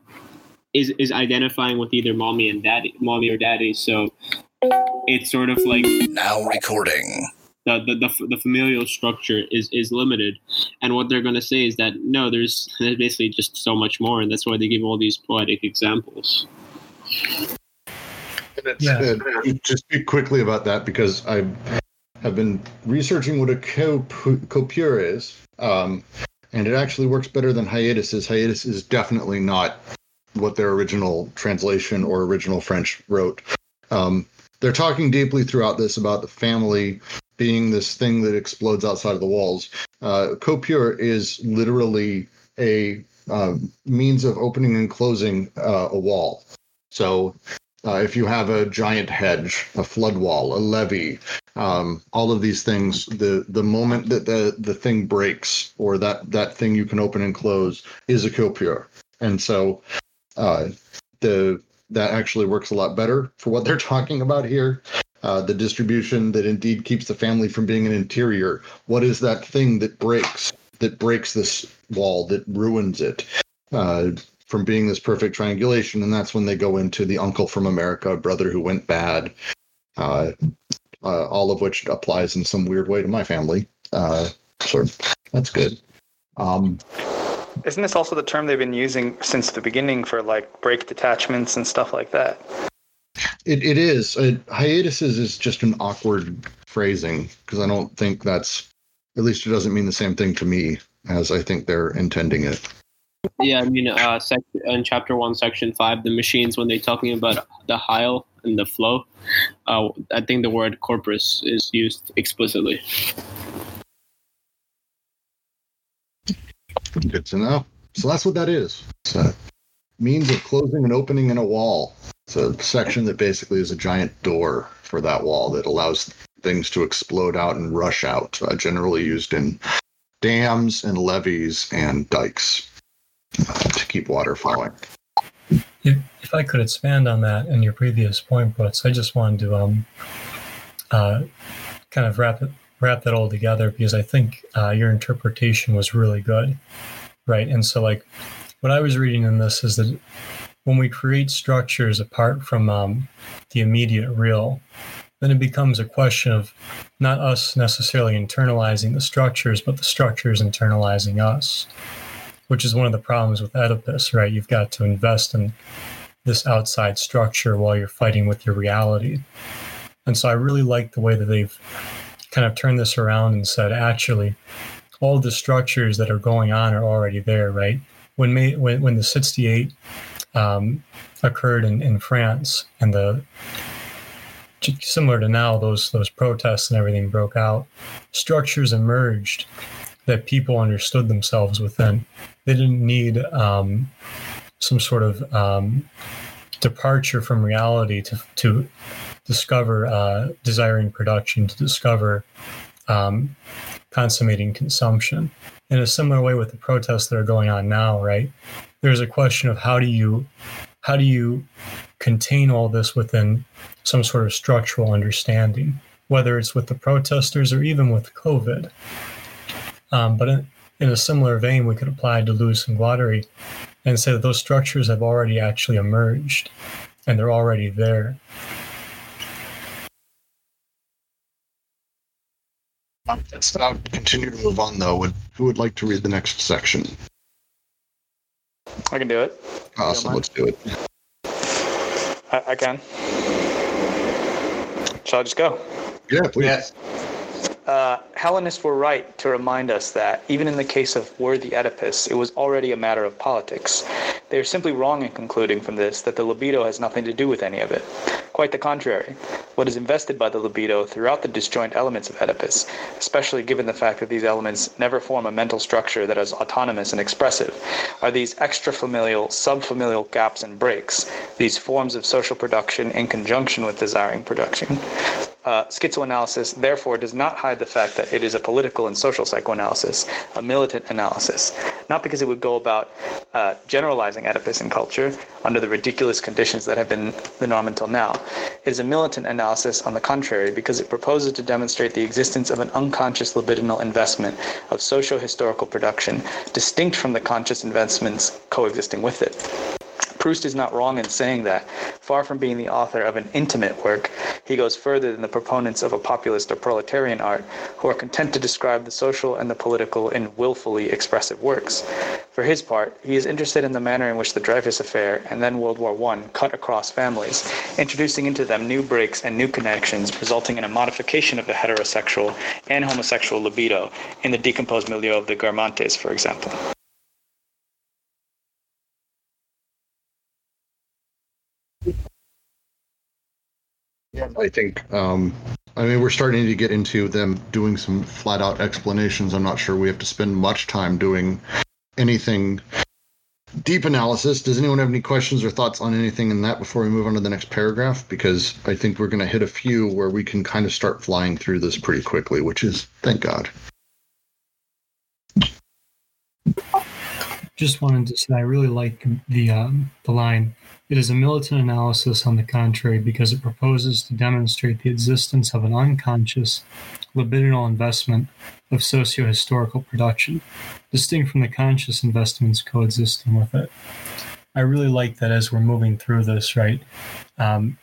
is is identifying with either mommy and daddy, mommy or daddy. So it's sort of like now recording. The the the, the familial structure is, is limited, and what they're going to say is that no, there's there's basically just so much more, and that's why they give all these poetic examples. And it's, yeah. uh, just speak quickly about that because I have been researching what a copure is, um, and it actually works better than hiatus is. Hiatus is definitely not what their original translation or original French wrote. Um, they're talking deeply throughout this about the family being this thing that explodes outside of the walls. Uh, copure is literally a uh, means of opening and closing uh, a wall. So uh, if you have a giant hedge, a flood wall, a levee, um, all of these things, the the moment that the, the thing breaks or that, that thing you can open and close is a copure. And so Uh, the that actually works a lot better for what they're talking about here. Uh, the distribution that indeed keeps the family from being an interior. What is that thing that breaks, that breaks this wall, that ruins it uh, from being this perfect triangulation? And that's when they go into the uncle from America, brother who went bad, uh, uh, all of which applies in some weird way to my family. Uh, so that's good. Um, Isn't this also the term they've been using since the beginning for like break detachments and stuff like that? It it is. Uh, hiatuses is just an awkward phrasing because I don't think that's, at least it doesn't mean the same thing to me as I think they're intending it. Yeah, I mean, uh, sec- in chapter one, section five, the machines, when they're talking about the hyle and the flow, uh, I think the word corpus is used explicitly. Good to know. So that's what that is. It's a means of closing and opening in a wall. It's a section that basically is a giant door for that wall that allows things to explode out and rush out, uh, generally used in dams and levees and dikes uh, to keep water flowing. If, if I could expand on that and your previous point, Brooks, I just wanted to um, uh, kind of wrap it, wrap that all together, because I think uh, your interpretation was really good, right? And so, like, what I was reading in this is that when we create structures apart from um, the immediate real, then it becomes a question of not us necessarily internalizing the structures, but the structures internalizing us, which is one of the problems with Oedipus, right? You've got to invest in this outside structure while you're fighting with your reality. And so I really like the way that they've kind of turned this around and said, actually, all the structures that are going on are already there, right? When May, when, when the sixty-eight um, occurred in, in France, and the similar to now, those those protests and everything broke out, structures emerged that people understood themselves within. They didn't need um, some sort of um, departure from reality to to discover uh, desiring production, to discover um, consummating consumption. In a similar way with the protests that are going on now, right? There's a question of how do you how do you contain all this within some sort of structural understanding, whether it's with the protesters or even with COVID. Um, but in, in a similar vein, we could apply Deleuze and Guattari and say that those structures have already actually emerged and they're already there. So I'll continue to move on, though. Who would like to read the next section? I can do it. Awesome, let's do it. I, I can. Shall I just go? Yeah, please. Yes. Uh, Hellenists were right to remind us that, even in the case of worthy Oedipus, it was already a matter of politics. They are simply wrong in concluding from this that the libido has nothing to do with any of it. Quite the contrary. What is invested by the libido throughout the disjoint elements of Oedipus, especially given the fact that these elements never form a mental structure that is autonomous and expressive, are these extrafamilial, subfamilial gaps and breaks, these forms of social production in conjunction with desiring production. Uh, schizoanalysis, therefore, does not hide the fact that it is a political and social psychoanalysis, a militant analysis, not because it would go about uh, generalizing Oedipus in culture under the ridiculous conditions that have been the norm until now. It is a militant analysis, on the contrary, because it proposes to demonstrate the existence of an unconscious libidinal investment of socio-historical production, distinct from the conscious investments coexisting with it. Proust is not wrong in saying that, far from being the author of an intimate work, he goes further than the proponents of a populist or proletarian art, who are content to describe the social and the political in willfully expressive works. For his part, he is interested in the manner in which the Dreyfus Affair and then World War One cut across families, introducing into them new breaks and new connections, resulting in a modification of the heterosexual and homosexual libido in the decomposed milieu of the Guermantes, for example. I think, um, I mean, we're starting to get into them doing some flat-out explanations. I'm not sure we have to spend much time doing anything deep analysis. Does anyone have any questions or thoughts on anything in that before we move on to the next paragraph? Because I think we're going to hit a few where we can kind of start flying through this pretty quickly, which is, thank God. Just wanted to say I really like the um, the line, "It is a militant analysis, on the contrary, because it proposes to demonstrate the existence of an unconscious, libidinal investment of socio-historical production, distinct from the conscious investments coexisting with it." I really like that as we're moving through this, right? Um,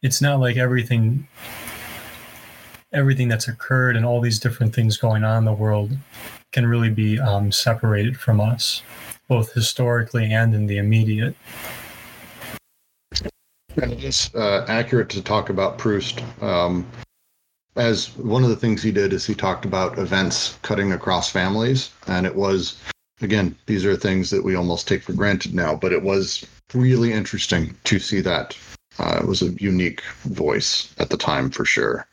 it's not like everything, everything that's occurred and all these different things going on in the world can really be um, separated from us, both historically and in the immediate. And it is uh, accurate to talk about Proust. Um, as one of the things he did is he talked about events cutting across families. And it was, again, these are things that we almost take for granted now, but it was really interesting to see that. Uh, it was a unique voice at the time, for sure.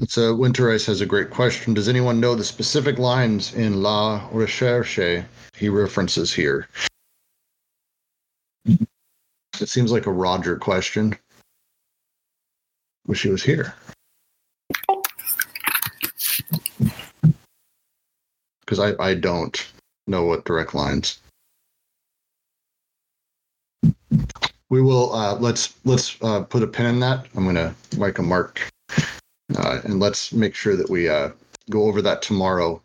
It's So Winterice has a great question. Does anyone know the specific lines in La Recherche he references here? It seems like a Roger question. Wish he was here. Because I, I don't know what direct lines. We will, uh, let's let's uh, put a pin in that. I'm going to like a mark. Uh, and let's make sure that we uh, go over that tomorrow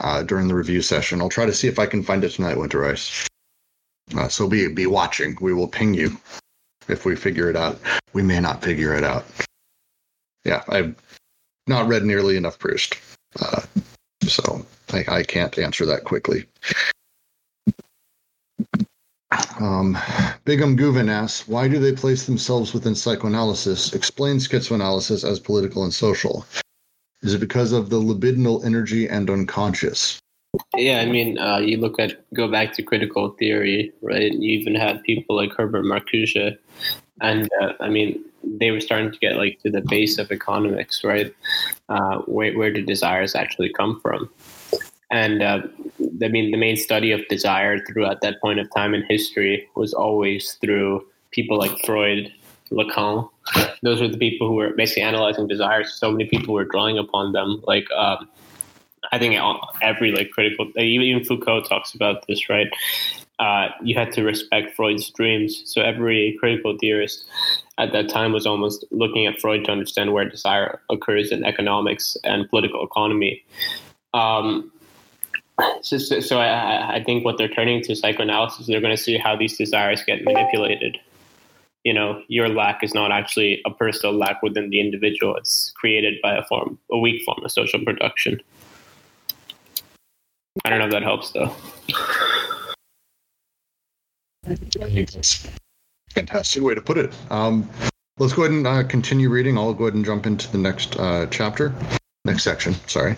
uh, during the review session. I'll try to see if I can find it tonight, Winterice. Uh, so be be watching. We will ping you if we figure it out. We may not figure it out. Yeah, I've not read nearly enough Proust. Uh, so I, I can't answer that quickly. Um, Bigum Guven asks, why do they place themselves within psychoanalysis? Explain schizoanalysis as political and social. Is it because of the libidinal energy and unconscious? Yeah, I mean, uh, you look at, go back to critical theory, right? You even had people like Herbert Marcuse, and uh, I mean, they were starting to get like to the base of economics, right? Uh, where, where do desires actually come from? And uh, I mean, the main study of desire throughout that point of time in history was always through people like Freud, Lacan. Those were the people who were basically analyzing desire. So many people were drawing upon them. Like, um, I think every like critical, even Foucault talks about this, right? Uh, you had to respect Freud's dreams. So every critical theorist at that time was almost looking at Freud to understand where desire occurs in economics and political economy. Um, So, so, so I, I think what they're turning to psychoanalysis, they're going to see how these desires get manipulated. You know, your lack is not actually a personal lack within the individual. It's created by a form, a weak form of social production. I don't know if that helps, though. Fantastic way to put it. Um, let's go ahead and uh, continue reading. I'll go ahead and jump into the next uh, chapter, next section, sorry.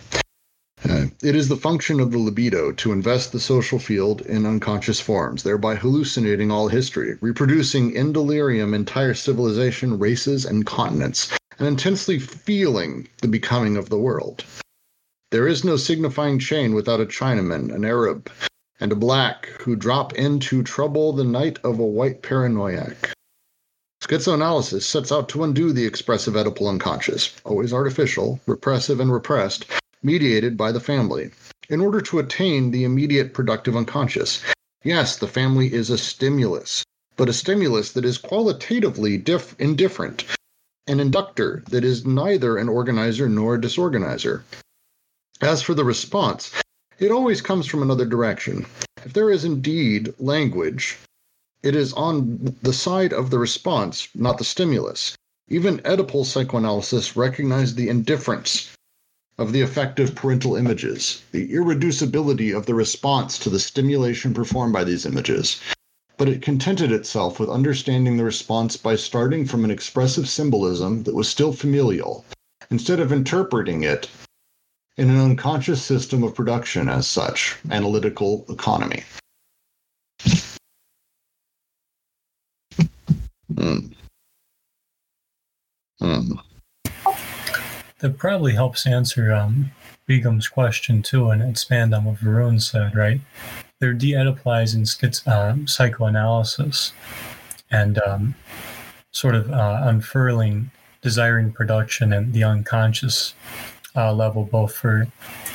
Uh, it is the function of the libido to invest the social field in unconscious forms, thereby hallucinating all history, reproducing in delirium entire civilization, races, and continents, and intensely feeling the becoming of the world. There is no signifying chain without a Chinaman, an Arab, and a black who drop in to trouble the night of a white paranoiac. Schizoanalysis sets out to undo the expressive Oedipal unconscious, always artificial, repressive, and repressed, mediated by the family, in order to attain the immediate productive unconscious. Yes, the family is a stimulus, but a stimulus that is qualitatively diff- indifferent, an inductor that is neither an organizer nor a disorganizer. As for the response, it always comes from another direction. If there is indeed language, it is on the side of the response, not the stimulus. Even Oedipal psychoanalysis recognized the indifference of the effect of parental images, the irreducibility of the response to the stimulation performed by these images. But it contented itself with understanding the response by starting from an expressive symbolism that was still familial, instead of interpreting it in an unconscious system of production as such, analytical economy. Mm. Mm. That probably helps answer um, Begum's question, too, and expand on what Varun said, right? They're de-edipalized in schiz- uh, psychoanalysis and um, sort of uh, unfurling, desiring production and the unconscious uh, level, both for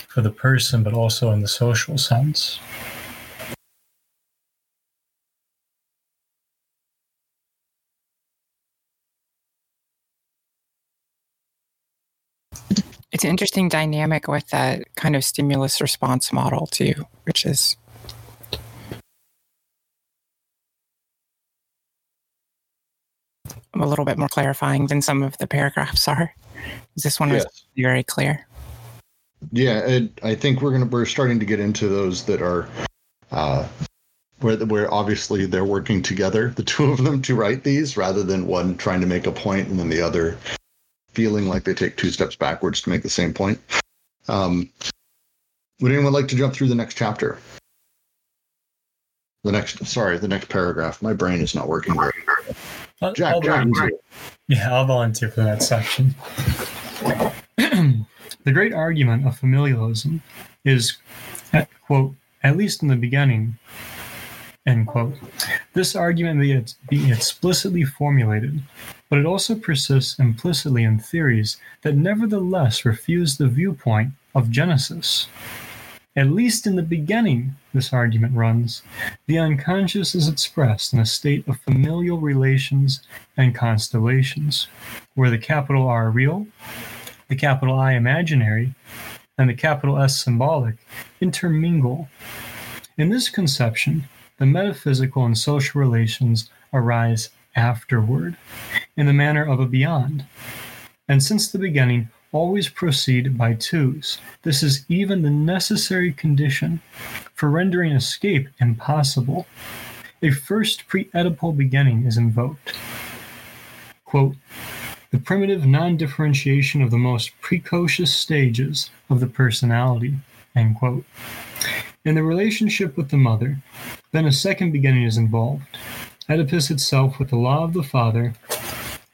for the person, but also in the social sense. It's an interesting dynamic with that kind of stimulus response model too, which is a little bit more clarifying than some of the paragraphs are. This one was yes. Very clear. Yeah, it, I think we're gonna we're starting to get into those that are uh, where where obviously they're working together, the two of them, to write these, rather than one trying to make a point and then the other feeling like they take two steps backwards to make the same point. Um, would anyone like to jump through the next chapter? The next, sorry, the next paragraph. My brain is not working very well. Jack, I'll Jack. Yeah, I'll volunteer for that section. The great argument of familialism is, at, quote, at least in the beginning, end quote. This argument may be explicitly formulated, but it also persists implicitly in theories that nevertheless refuse the viewpoint of Genesis. At least in the beginning, this argument runs, the unconscious is expressed in a state of familial relations and constellations, where the capital R real, the capital I imaginary, and the capital S symbolic intermingle. In this conception, the metaphysical and social relations arise afterward, in the manner of a beyond, and since the beginning, always proceed by twos. This is even the necessary condition for rendering escape impossible. A first pre-Oedipal beginning is invoked. Quote, the primitive non-differentiation of the most precocious stages of the personality, end quote. In the relationship with the mother, then a second beginning is involved, Oedipus itself with the law of the father,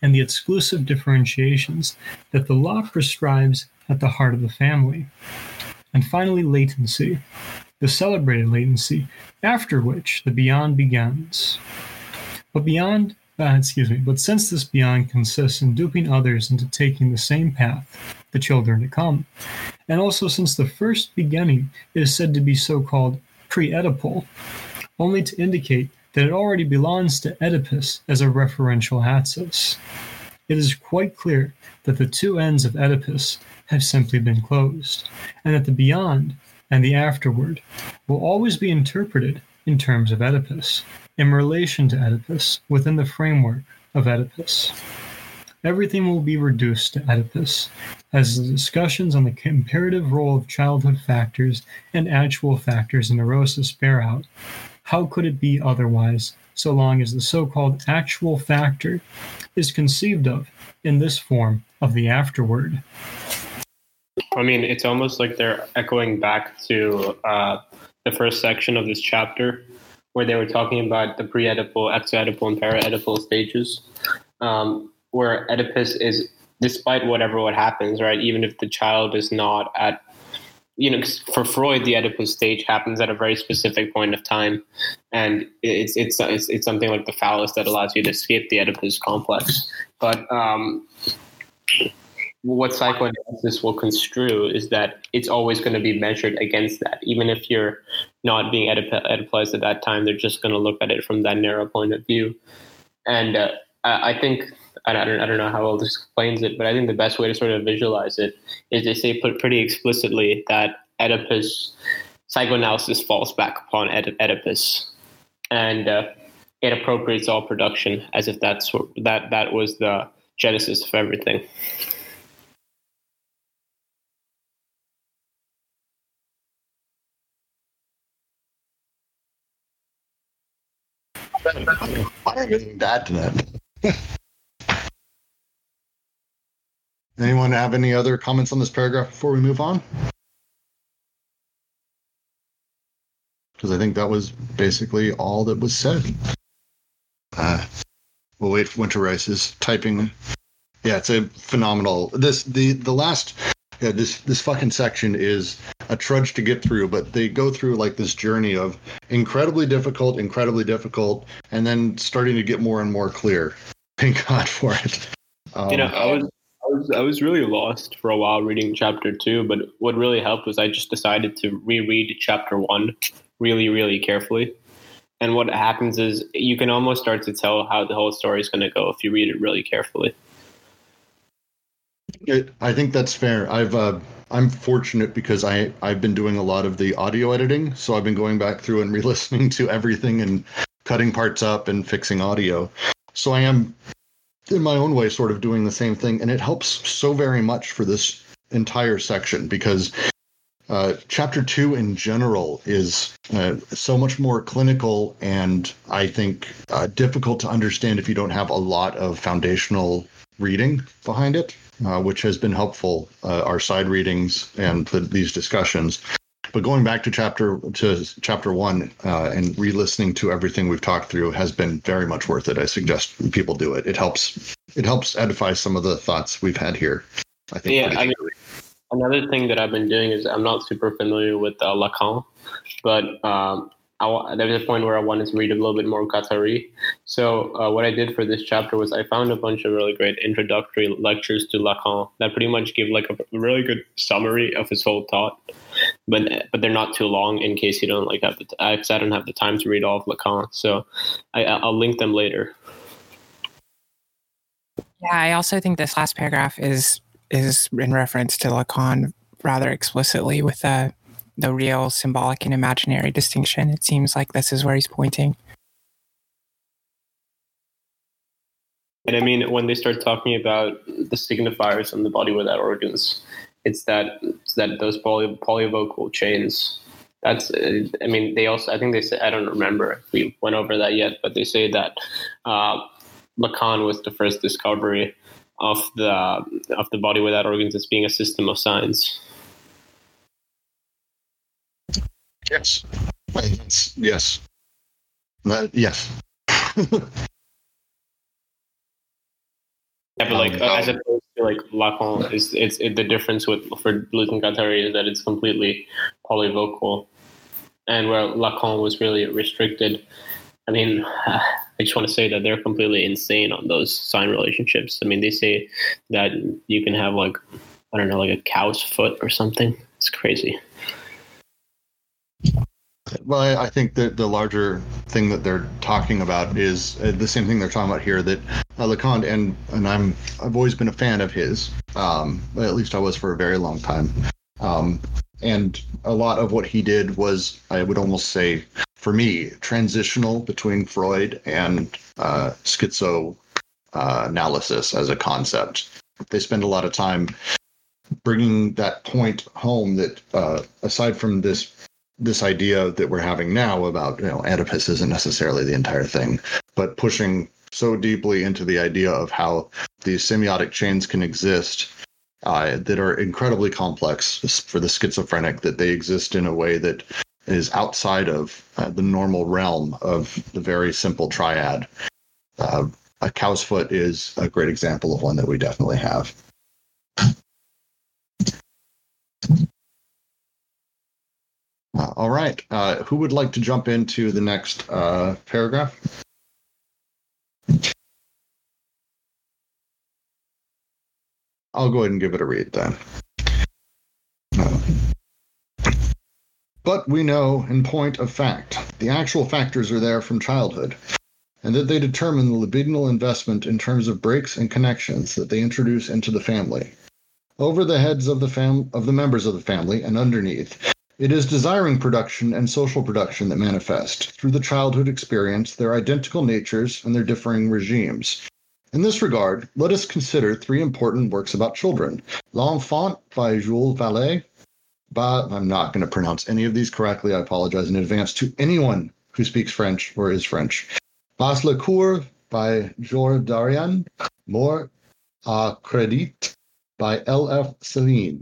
and the exclusive differentiations that the law prescribes at the heart of the family. And finally, latency, the celebrated latency, after which the beyond begins. But beyond, uh, excuse me, but since this beyond consists in duping others into taking the same path, the children to come, and also since the first beginning is said to be so-called pre-Oedipal, only to indicate that it already belongs to Oedipus as a referential axis. It is quite clear that the two ends of Oedipus have simply been closed, and that the beyond and the afterward will always be interpreted in terms of Oedipus, in relation to Oedipus, within the framework of Oedipus. Everything will be reduced to Oedipus, as the discussions on the comparative role of childhood factors and actual factors in neurosis bear out. How could it be otherwise, so long as the so-called actual factor is conceived of in this form of the afterword? I mean, it's almost like they're echoing back to uh, the first section of this chapter, where they were talking about the pre-Oedipal, exo-Oedipal, and para-Oedipal stages, um, where Oedipus is, despite whatever what happens, right, even if the child is not at, you know, for Freud, the Oedipus stage happens at a very specific point of time, and it's it's it's, it's something like the phallus that allows you to escape the Oedipus complex. But um, what psychoanalysis will construe is that it's always going to be measured against that, even if you're not being Oedip- Oedipalized at that time. They're just going to look at it from that narrow point of view, and uh, I think. I don't, I don't know how well this explains it, but I think the best way to sort of visualize it is they say put pretty explicitly that Oedipus, psychoanalysis falls back upon Oedipus, and uh, it appropriates all production as if that's that that was the genesis of everything. Why did that then? Anyone have any other comments on this paragraph before we move on? Because I think that was basically all that was said. Uh, we'll wait for Winter Rice's typing. Yeah, it's a phenomenal. This the the last. Yeah, this this fucking section is a trudge to get through, but they go through like this journey of incredibly difficult, incredibly difficult, and then starting to get more and more clear. Thank God for it. Um, you know, I was. I was, I was really lost for a while reading chapter two, but what really helped was I just decided to reread chapter one really, really carefully. And what happens is you can almost start to tell how the whole story is going to go if you read it really carefully. It, I think that's fair. I've uh, I'm fortunate because I I've been doing a lot of the audio editing, so I've been going back through and re-listening to everything and cutting parts up and fixing audio. So I am, in my own way, sort of doing the same thing, and it helps so very much for this entire section because uh, chapter two in general is uh, so much more clinical and I think uh, difficult to understand if you don't have a lot of foundational reading behind it, uh, which has been helpful, uh, our side readings and the, these discussions. But going back to chapter to chapter one uh, and re-listening to everything we've talked through has been very much worth it. I suggest people do it. It helps. It helps edify some of the thoughts we've had here. I think. Yeah, I mean, Another thing that I've been doing is I'm not super familiar with uh, Lacan, but um, I, there was a point where I wanted to read a little bit more Guattari. So uh, what I did for this chapter was I found a bunch of really great introductory lectures to Lacan that pretty much give like a really good summary of his whole thought, but but they're not too long in case you don't like have the t- I, I don't have the time to read all of Lacan. So I, I'll link them later. Yeah, I also think this last paragraph is is in reference to Lacan rather explicitly with the the real symbolic and imaginary distinction. It seems like this is where he's pointing. And I mean, when they start talking about the signifiers and the body without organs, it's that it's that those poly, polyvocal chains. That's, I mean, they also, I think they say, I don't remember if we went over that yet, but they say that uh, Lacan was the first discovery of the of the body without organs as being a system of signs. Yes. Yes. That, yes. Yeah, but like um, uh, as opposed to like Lacan, is it's it, the difference with for Luton Guattari is that it's completely polyvocal, and where Lacan was really restricted. I mean, I just want to say that they're completely insane on those sign relationships. I mean, they say that you can have like, I don't know, like a cow's foot or something. It's crazy. Well, I think that the larger thing that they're talking about is the same thing they're talking about here, that uh, Lacan, and, and I'm, I've always been a fan of his, um, at least I was for a very long time. Um, and a lot of what he did was, I would almost say, for me, transitional between Freud and uh, schizoanalysis as a concept. They spend a lot of time bringing that point home that uh, aside from this this idea that we're having now about, you know, Oedipus isn't necessarily the entire thing, but pushing so deeply into the idea of how these semiotic chains can exist uh, that are incredibly complex for the schizophrenic, that they exist in a way that is outside of uh, the normal realm of the very simple triad. Uh, a cow's foot is a great example of one that we definitely have. Uh, all right. Uh, who would like to jump into the next uh, paragraph? I'll go ahead and give it a read then. But we know, in point of fact, the actual factors are there from childhood, and that they determine the libidinal investment in terms of breaks and connections that they introduce into the family. Over the heads of the fam- of the members of the family and underneath, it is desiring production and social production that manifest, through the childhood experience, their identical natures and their differing regimes. In this regard, let us consider three important works about children. L'Enfant by Jules Vallée. But I'm not going to pronounce any of these correctly. I apologize in advance to anyone who speaks French or is French. Bas le Cour by Georges Darian. Mort à Crédit by L F Céline.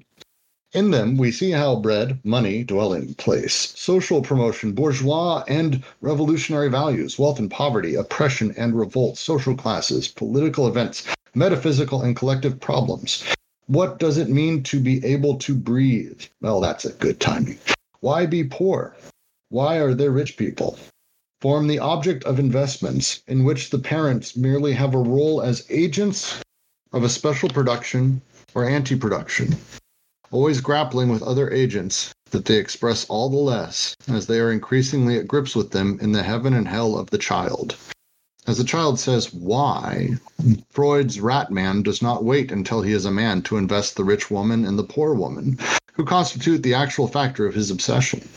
In them, we see how bread, money, dwelling place, social promotion, bourgeois and revolutionary values, wealth and poverty, oppression and revolt, social classes, political events, metaphysical and collective problems. What does it mean to be able to breathe? Well, that's a good timing. Why be poor? Why are there rich people? Form the object of investments in which the parents merely have a role as agents of a special production or anti-production, always grappling with other agents that they express all the less as they are increasingly at grips with them in the heaven and hell of the child. As the child says, why? Freud's rat man does not wait until he is a man to invest the rich woman and the poor woman, who constitute the actual factor of his obsession.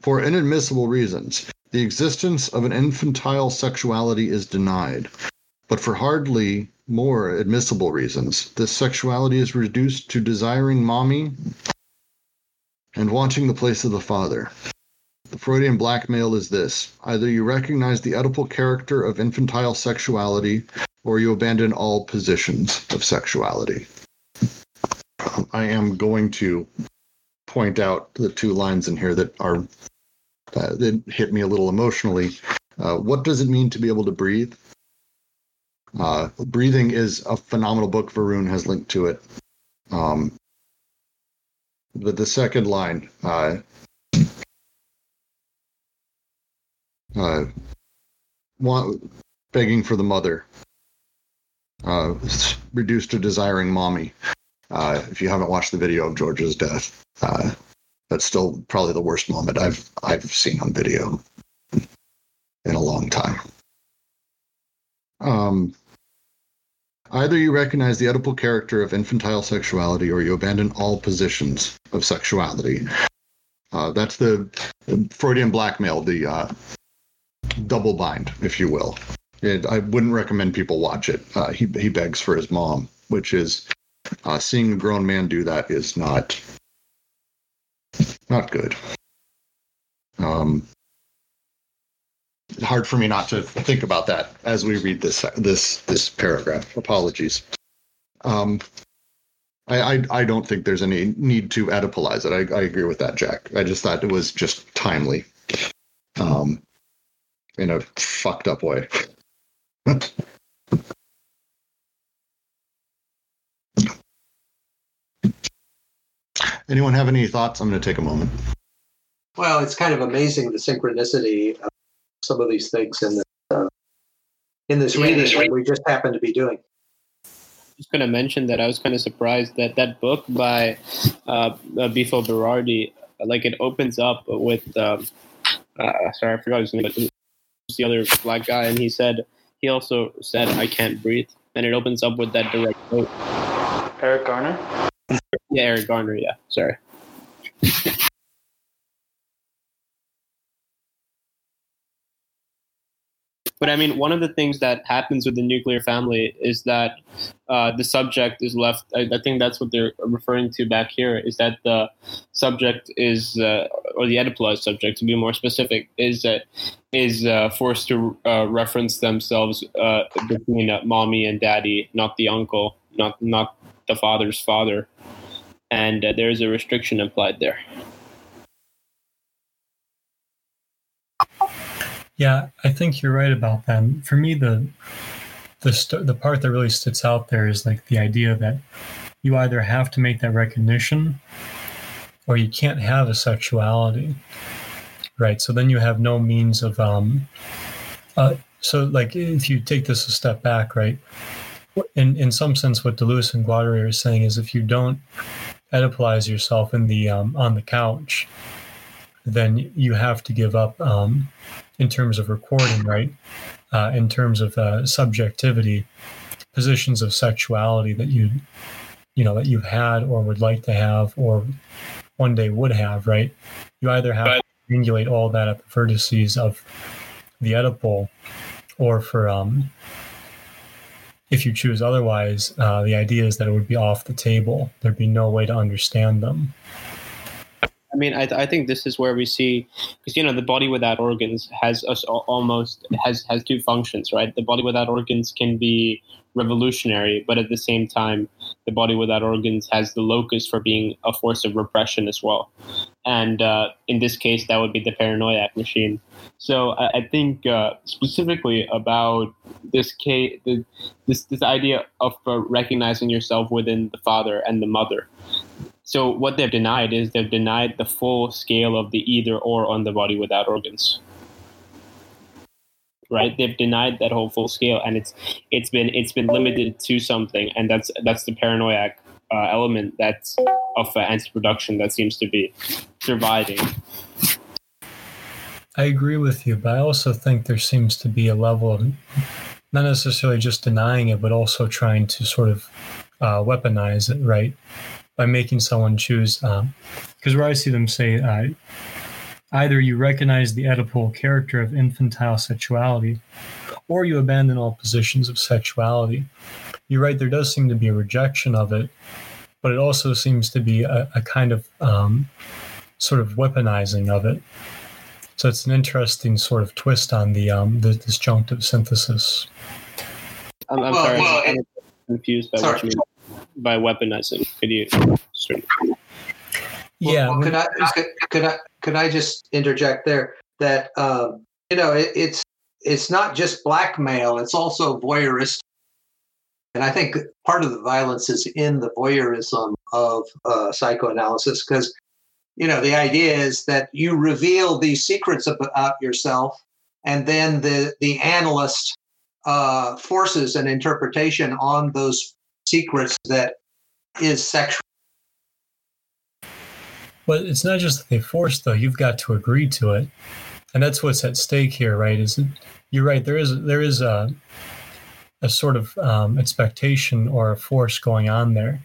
For inadmissible reasons, the existence of an infantile sexuality is denied. But for hardly more admissible reasons, this sexuality is reduced to desiring mommy and wanting the place of the father. The Freudian blackmail is this: either you recognize the Oedipal character of infantile sexuality, or you abandon all positions of sexuality. I am going to point out the two lines in here that are uh, that hit me a little emotionally. Uh, what does it mean to be able to breathe? Uh, breathing is a phenomenal book. Varun has linked to it. Um, the, the second line. Uh, uh, want, begging for the mother. Uh, reduced to desiring mommy. Uh, if you haven't watched the video of George's death, uh, that's still probably the worst moment I've I've seen on video in a long time. Um, either you recognize the Oedipal character of infantile sexuality, or you abandon all positions of sexuality. Uh, that's the Freudian blackmail, the uh, double bind, if you will. It, I wouldn't recommend people watch it. Uh, he he begs for his mom, which is uh, seeing a grown man do that is not not good. Um, hard for me not to think about that as we read this this this paragraph. Apologies. Um, I, I I don't think there's any need to Oedipalize it. I, I agree with that, Jack. I just thought it was just timely, um, in a fucked up way. Anyone have any thoughts? I'm going to take a moment. Well, it's kind of amazing the synchronicity of some of these things in this, uh, in this yeah, reading that we just happen to be doing. I was going to mention that I was kind of surprised that that book by uh, Bifo Berardi, like it opens up with, um, uh, sorry, I forgot his name, but it was the other black guy, and he said, he also said, "I can't breathe," and it opens up with that direct quote. Eric Garner? Yeah, Eric Garner, yeah. Sorry. But I mean, one of the things that happens with the nuclear family is that uh, the subject is left, I, I think that's what they're referring to back here, is that the subject is, uh, or the Oedipalized subject, to be more specific, is uh, is uh, forced to uh, reference themselves uh, between uh, mommy and daddy, not the uncle, not not the father's father. And uh, there is a restriction implied there. Yeah, I think you're right about that. For me, the the st- the part that really sticks out there is like the idea that you either have to make that recognition or you can't have a sexuality, right? So then you have no means of, um, uh, so like if you take this a step back, right? In in some sense, what Deleuze and Guattari are saying is if you don't Oedipalize yourself in the um, on the couch, then you have to give up um, in terms of recording, right? Uh, in terms of uh, subjectivity, positions of sexuality that you, you know, that you've had or would like to have or one day would have, right? You either have right. to singulate all that at the vertices of the Oedipal, or for um, if you choose otherwise, uh, the idea is that it would be off the table. There'd be no way to understand them. I mean, I, th- I think this is where we see, because, you know, the body without organs has us almost has, has two functions, right? The body without organs can be revolutionary, but at the same time, the body without organs has the locus for being a force of repression as well. And uh, in this case, that would be the paranoiac machine. So I, I think uh, specifically about this case, the, this this idea of uh, recognizing yourself within the father and the mother. So what they've denied is they've denied the full scale of the either or on the body without organs, right? They've denied that whole full scale, and it's it's been it's been limited to something, and that's that's the paranoiac uh, element that's of uh, anti-production that seems to be surviving. I agree with you, but I also think there seems to be a level of not necessarily just denying it, but also trying to sort of uh, weaponize it, right? By making someone choose, because um, where I see them say, uh, either you recognize the Oedipal character of infantile sexuality, or you abandon all positions of sexuality. You're right, there does seem to be a rejection of it, but it also seems to be a, a kind of um, sort of weaponizing of it. So it's an interesting sort of twist on the um, the disjunctive synthesis. I'm, I'm well, sorry, well, I'm confused by sorry. what you mean. By weaponizing, could you? Well, yeah. Well, could I could, could I could I just interject there that um, you know it, it's it's not just blackmail; it's also voyeuristic. And I think part of the violence is in the voyeurism of uh, psychoanalysis, because, you know, the idea is that you reveal these secrets about yourself, and then the, the analyst uh, forces an interpretation on those secrets that is sexual. But it's not just that they force, though. You've got to agree to it. And that's what's at stake here, right? Is it, you're right. There is there is a a sort of um, expectation or a force going on there.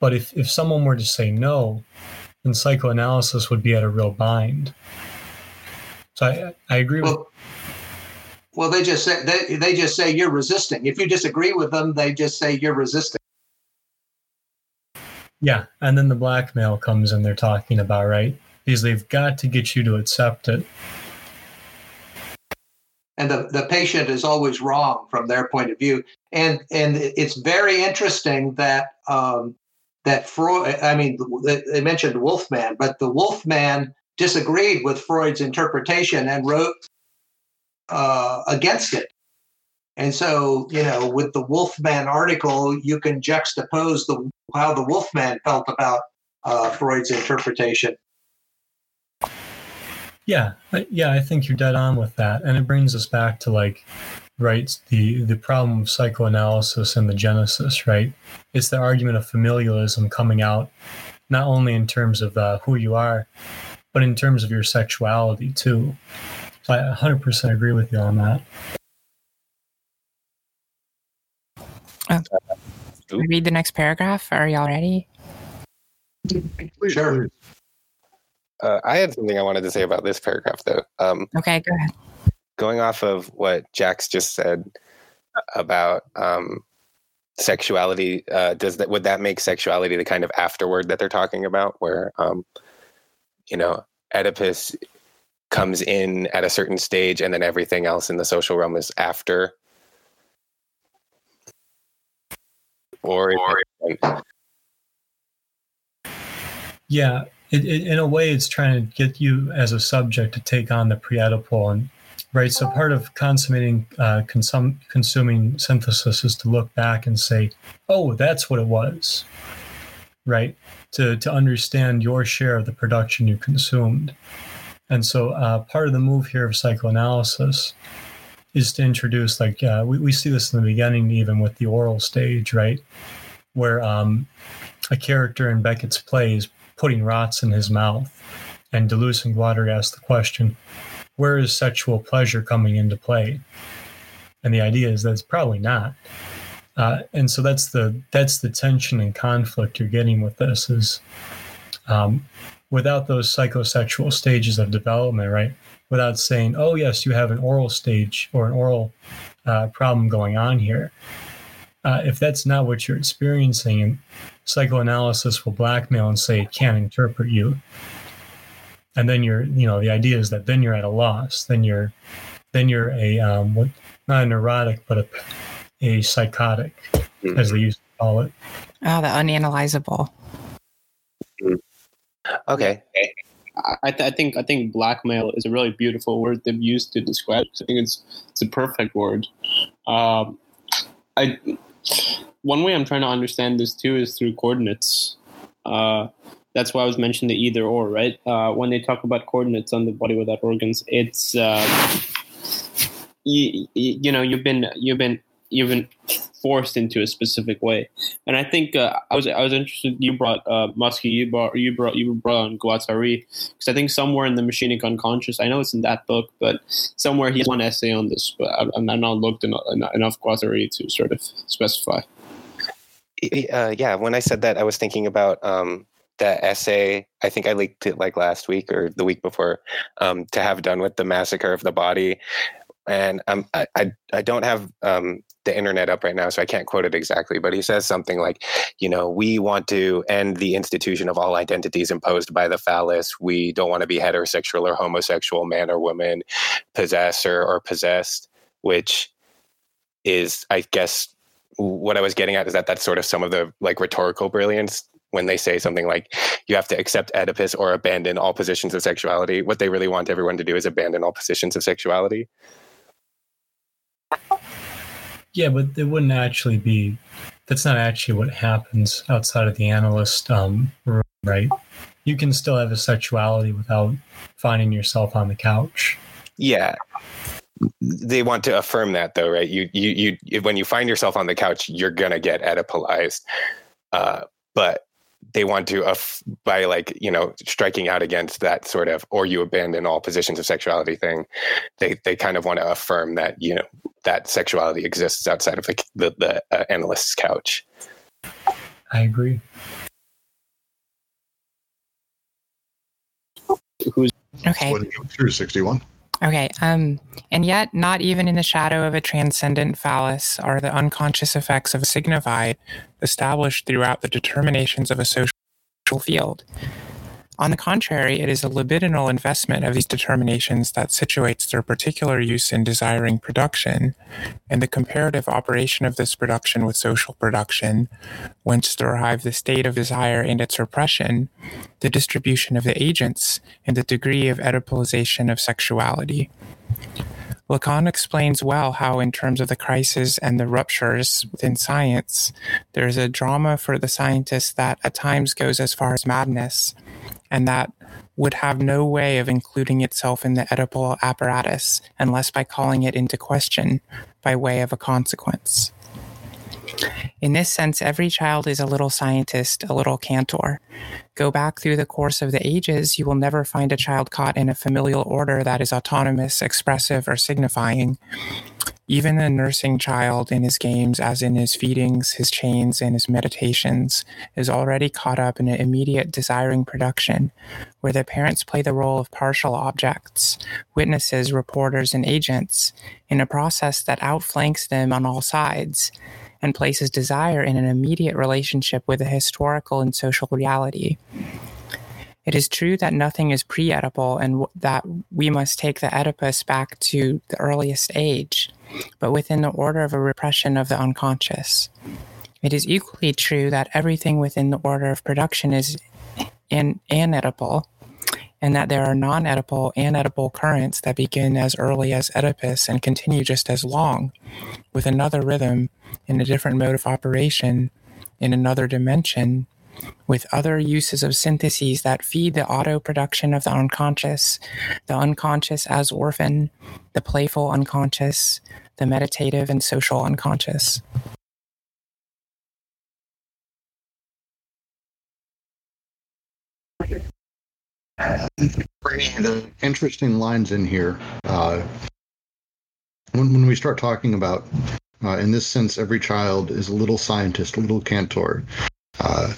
But if, if someone were to say no, then psychoanalysis would be at a real bind. So I, I agree well, with. Well, they just say they they just say you're resisting. If you disagree with them, they just say you're resisting. Yeah, and then the blackmail comes in. They're talking about, right? Because they've got to get you to accept it. And the, the patient is always wrong from their point of view. And and it's very interesting that um, that Freud, I mean, they mentioned Wolfman, but the Wolfman disagreed with Freud's interpretation and wrote uh, against it. And so, you know, with the Wolfman article, you can juxtapose the how the Wolfman felt about uh, Freud's interpretation. Yeah, yeah, I think you're dead on with that. And it brings us back to, like, right, the, the problem of psychoanalysis and the genesis, right? It's the argument of familialism coming out, not only in terms of uh, who you are, but in terms of your sexuality, too. So I one hundred percent agree with you on that. Oh. Can we read the next paragraph? Are y'all ready? Sure. Uh, I had something I wanted to say about this paragraph, though. Um, okay, go ahead. Going off of what Jax just said about um, sexuality, uh, does that would that make sexuality the kind of afterword that they're talking about, where um, you know, Oedipus comes in at a certain stage, and then everything else in the social realm is after? Or, or yeah. It, it, in a way, it's trying to get you as a subject to take on the pre-Oedipal, and right. So part of consummating, uh, consum- consuming synthesis is to look back and say, "Oh, that's what it was," right? To to understand your share of the production you consumed, and so uh, part of the move here of psychoanalysis is to introduce, like uh, we we see this in the beginning, even with the oral stage, right, where um, a character in Beckett's plays putting rots in his mouth. And Deleuze and Guattari asked the question, where is sexual pleasure coming into play? And the idea is that it's probably not. Uh, and so that's the that's the tension and conflict you're getting with this is um, without those psychosexual stages of development, right? Without saying, oh, yes, you have an oral stage or an oral uh, problem going on here. Uh, if that's not what you're experiencing, psychoanalysis will blackmail and say it can't interpret you. And then you're, you know, the idea is that then you're at a loss. Then you're, then you're a, um, what, not a neurotic, but a, a psychotic, mm-hmm. as they used to call it. Oh, the unanalyzable. Okay. I, th- I think I think blackmail is a really beautiful word they've used to describe. I think it's it's a perfect word. Um, I. One way I'm trying to understand this, too, is through coordinates. Uh, that's why I was mentioning the either or, right? Uh, when they talk about coordinates on the body without organs, it's, uh, you, you know, you've been you've been, you've been forced into a specific way. And I think uh, I was I was interested, you brought, uh, Musky, you brought, you brought, you brought on Guattari, because I think somewhere in the Martinique Unconscious, I know it's in that book, but somewhere he has one essay on this, but I've not looked enough, enough Guattari to sort of specify. Uh, yeah, when I said that, I was thinking about um, that essay. I think I linked it like last week or the week before, um, to have done with the massacre of the body. And um, I, I I don't have um, the internet up right now, so I can't quote it exactly. But he says something like, you know, we want to end the institution of all identities imposed by the phallus. We don't want to be heterosexual or homosexual, man or woman, possessor or possessed, which is, I guess, what I was getting at is that that's sort of some of the like rhetorical brilliance when they say something like you have to accept Oedipus or abandon all positions of sexuality. What they really want everyone to do is abandon all positions of sexuality. Yeah, but it wouldn't actually be, that's not actually what happens outside of the analyst um, room, right? You can still have a sexuality without finding yourself on the couch. Yeah. They want to affirm that, though, right? You, you, you. When you find yourself on the couch, you're going to get Oedipalized. Uh, but they want to, aff- by like, you know, striking out against that sort of, or you abandon all positions of sexuality thing, they they kind of want to affirm that, you know, that sexuality exists outside of the, the, the uh, analyst's couch. I agree. Who's okay? sixty-one Okay, um, and yet not even in the shadow of a transcendent phallus are the unconscious effects of a signified established throughout the determinations of a social field. On the contrary, it is a libidinal investment of these determinations that situates their particular use in desiring production and the comparative operation of this production with social production, whence derive the state of desire and its repression, the distribution of the agents, and the degree of Oedipalization of sexuality. Lacan explains well how, in terms of the crises and the ruptures within science, there is a drama for the scientist that at times goes as far as madness, and that would have no way of including itself in the Oedipal apparatus unless by calling it into question by way of a consequence. In this sense, every child is a little scientist, a little cantor. Go back through the course of the ages, you will never find a child caught in a familial order that is autonomous, expressive, or signifying. Even the nursing child in his games, as in his feedings, his chains, and his meditations, is already caught up in an immediate desiring production, where the parents play the role of partial objects, witnesses, reporters, and agents, in a process that outflanks them on all sides, and places desire in an immediate relationship with the historical and social reality. It is true that nothing is pre-Oedipal and w- that we must take the Oedipus back to the earliest age, but within the order of a repression of the unconscious. It is equally true that everything within the order of production is an Oedipal, and that there are non-Oedipal and Oedipal currents that begin as early as Oedipus and continue just as long, with another rhythm, in a different mode of operation, in another dimension, with other uses of syntheses that feed the auto-production of the unconscious, the unconscious as orphan, the playful unconscious, the meditative and social unconscious. The interesting lines in here, uh, when, when we start talking about, uh, in this sense, every child is a little scientist, a little cantor, uh,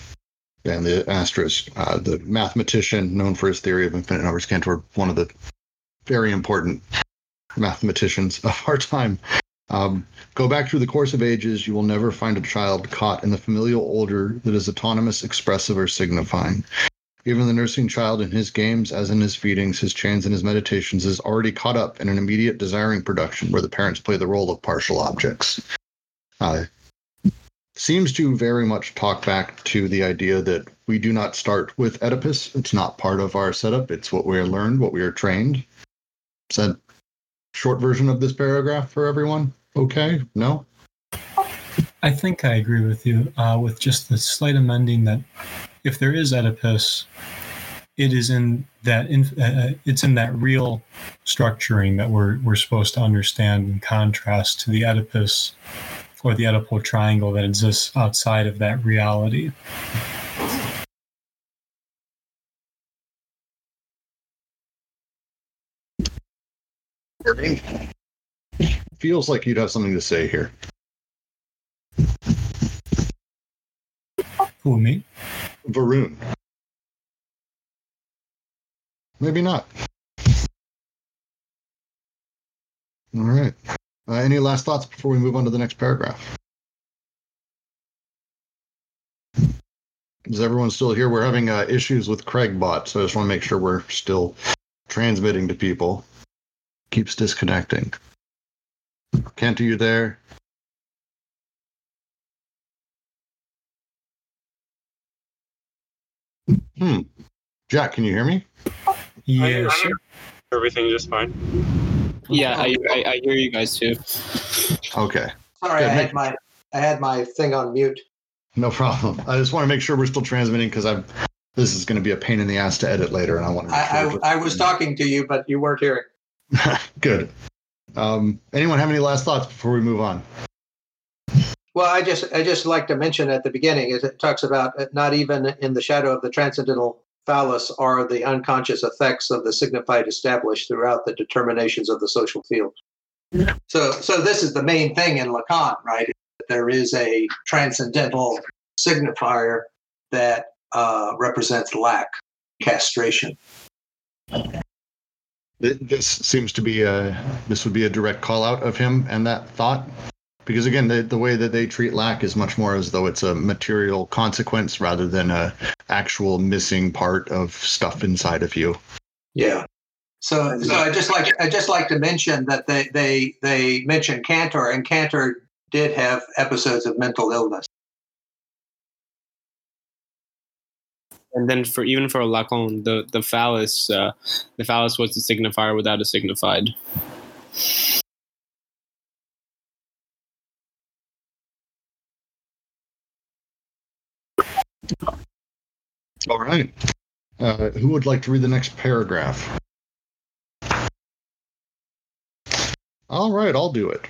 and the asterisk, uh, the mathematician known for his theory of infinite numbers, Cantor, one of the very important mathematicians of our time. Um, go back through the course of ages, you will never find a child caught in the familial order that is autonomous, expressive, or signifying. Even the nursing child in his games, as in his feedings, his chains, and his meditations, is already caught up in an immediate desiring production where the parents play the role of partial objects. Uh, seems to very much talk back to the idea that we do not start with Oedipus. It's not part of our setup. It's what we are learned, what we are trained. Is that a short version of this paragraph for everyone? Okay? No? I think I agree with you, uh, with just the slight amending that if there is Oedipus, it is in that in, uh, it's in that real structuring that we're we're supposed to understand in contrast to the Oedipus or the Oedipal triangle that exists outside of that reality. Feels like you'd have something to say here. Who, me? Varun. Maybe not. All right. Uh, any last thoughts before we move on to the next paragraph? Is everyone still here? We're having uh, issues with CraigBot, so I just want to make sure we're still transmitting to people. Keeps disconnecting. Kent, are you there? Hmm. Jack, can you hear me? Yes. I hear everything just fine. Yeah, I, I I hear you guys too. Okay. Sorry, I had my I had my thing on mute. No problem. I just want to make sure we're still transmitting because I'm. This is going to be a pain in the ass to edit later, and I want to. Make sure I, I, I was talking to you, but you weren't hearing. Good. Um, anyone have any last thoughts before we move on? Well, I just I just like to mention at the beginning is it talks about not even in the shadow of the transcendental phallus are the unconscious effects of the signified established throughout the determinations of the social field. So, so this is the main thing in Lacan, right? There is a transcendental signifier that uh, represents lack, castration. This seems to be a this would be a direct call out of him and that thought, because again, the, the way that they treat lack is much more as though it's a material consequence rather than a actual missing part of stuff inside of you. Yeah. So, so I just like I just like to mention that they they they mentioned Cantor, and Cantor did have episodes of mental illness. And then for even for Lacan, the the phallus, uh, the phallus was the signifier without a signified. All right. Uh, who would like to read the next paragraph? All right, I'll do it.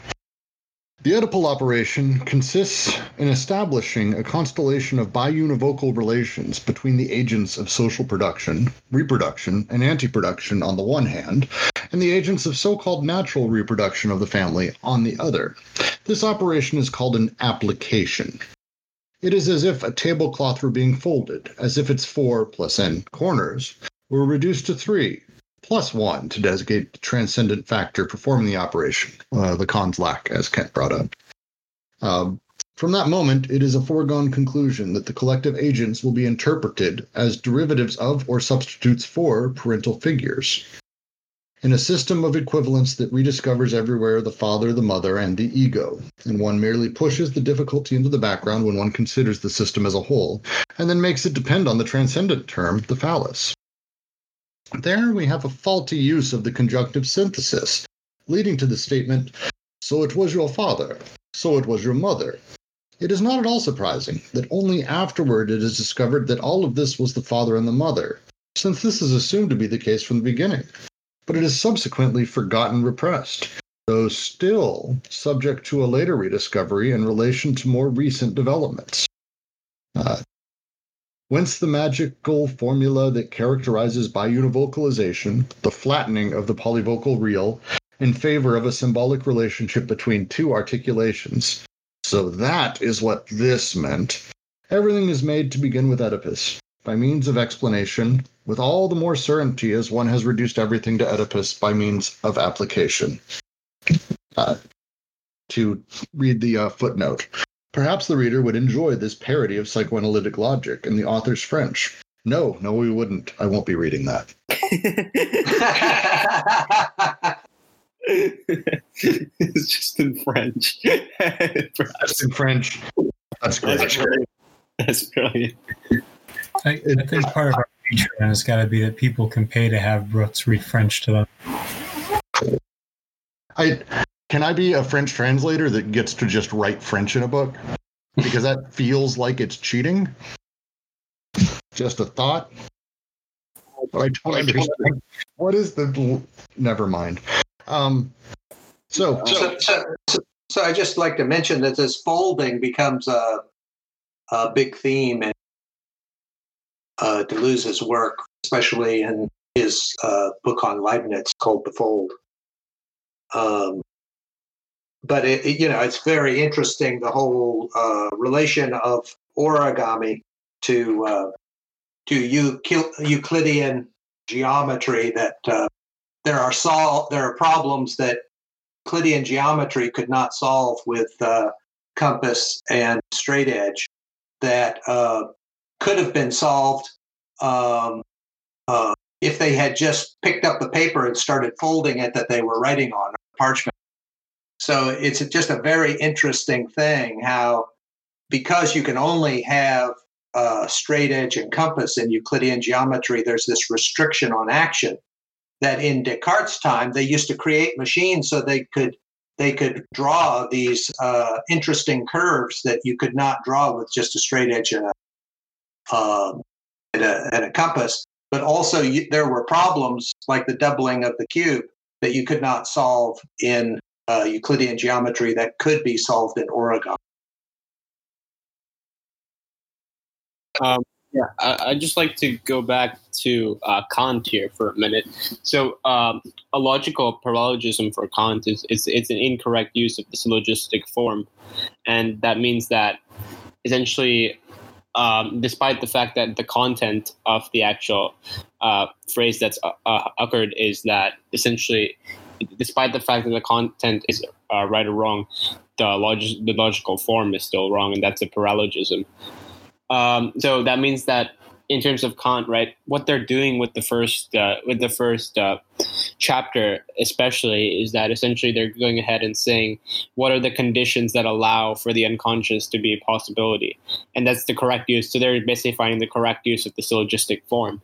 The Oedipal operation consists in establishing a constellation of biunivocal relations between the agents of social production, reproduction, and anti-production on the one hand, and the agents of so-called natural reproduction of the family on the other. This operation is called an application. It is as if a tablecloth were being folded, as if its four plus n corners were reduced to three, plus one to designate the transcendent factor performing the operation, uh, Lacan's lack, as Kent brought up. Um, from that moment, it is a foregone conclusion that the collective agents will be interpreted as derivatives of or substitutes for parental figures. In a system of equivalence that rediscovers everywhere the father, the mother, and the ego, and one merely pushes the difficulty into the background when one considers the system as a whole, and then makes it depend on the transcendent term, the phallus. There we have a faulty use of the conjunctive synthesis, leading to the statement, so it was your father, so it was your mother. It is not at all surprising that only afterward it is discovered that all of this was the father and the mother, since this is assumed to be the case from the beginning, but it is subsequently forgotten, repressed, though still subject to a later rediscovery in relation to more recent developments. Uh, Whence the magical formula that characterizes biunivocalization, the flattening of the polyvocal real, in favor of a symbolic relationship between two articulations. So that is what this meant. Everything is made to begin with Oedipus, by means of explanation, with all the more certainty as one has reduced everything to Oedipus by means of application. Uh, to read the uh, footnote. Perhaps the reader would enjoy this parody of psychoanalytic logic in the author's French. No, no, we wouldn't. I won't be reading that. It's just in French. That's in French. That's great. That's brilliant. That's brilliant. I, I think part of our future has got to be that people can pay to have Brooks read French to them. I... Can I be a French translator that gets to just write French in a book? Because that feels like it's cheating. Just a thought. But I don't understand. What is the... Never mind. Um, so, so, so, so, so I just like to mention that this folding becomes a, a big theme in uh, Deleuze's work, especially in his uh, book on Leibniz called The Fold. Um, But, it, it, you know, it's very interesting, the whole uh, relation of origami to uh, to Euclidean geometry, that uh, there are sol- there are problems that Euclidean geometry could not solve with uh, compass and straight edge that uh, could have been solved um, uh, if they had just picked up the paper and started folding it that they were writing on, parchment. So it's just a very interesting thing how, because you can only have uh, straight edge and compass in Euclidean geometry, there's this restriction on action that in Descartes' time, they used to create machines so they could they could draw these uh, interesting curves that you could not draw with just a straight edge and a, um, and a, and a compass. But also you, there were problems like the doubling of the cube that you could not solve in uh, Euclidean geometry that could be solved in origami. Um, yeah, I, I'd just like to go back to uh, Kant here for a minute. So um, a logical paralogism for Kant is it's, it's an incorrect use of the syllogistic form. And that means that essentially, um, despite the fact that the content of the actual uh, phrase that's uh, occurred is that essentially, despite the fact that the content is uh, right or wrong, the, log- the logical form is still wrong, and that's a paralogism. Um, so that means that in terms of Kant, right, what they're doing with the first uh, with the first uh, chapter especially is that essentially they're going ahead and saying, what are the conditions that allow for the unconscious to be a possibility? And that's the correct use. So they're basically finding the correct use of the syllogistic form.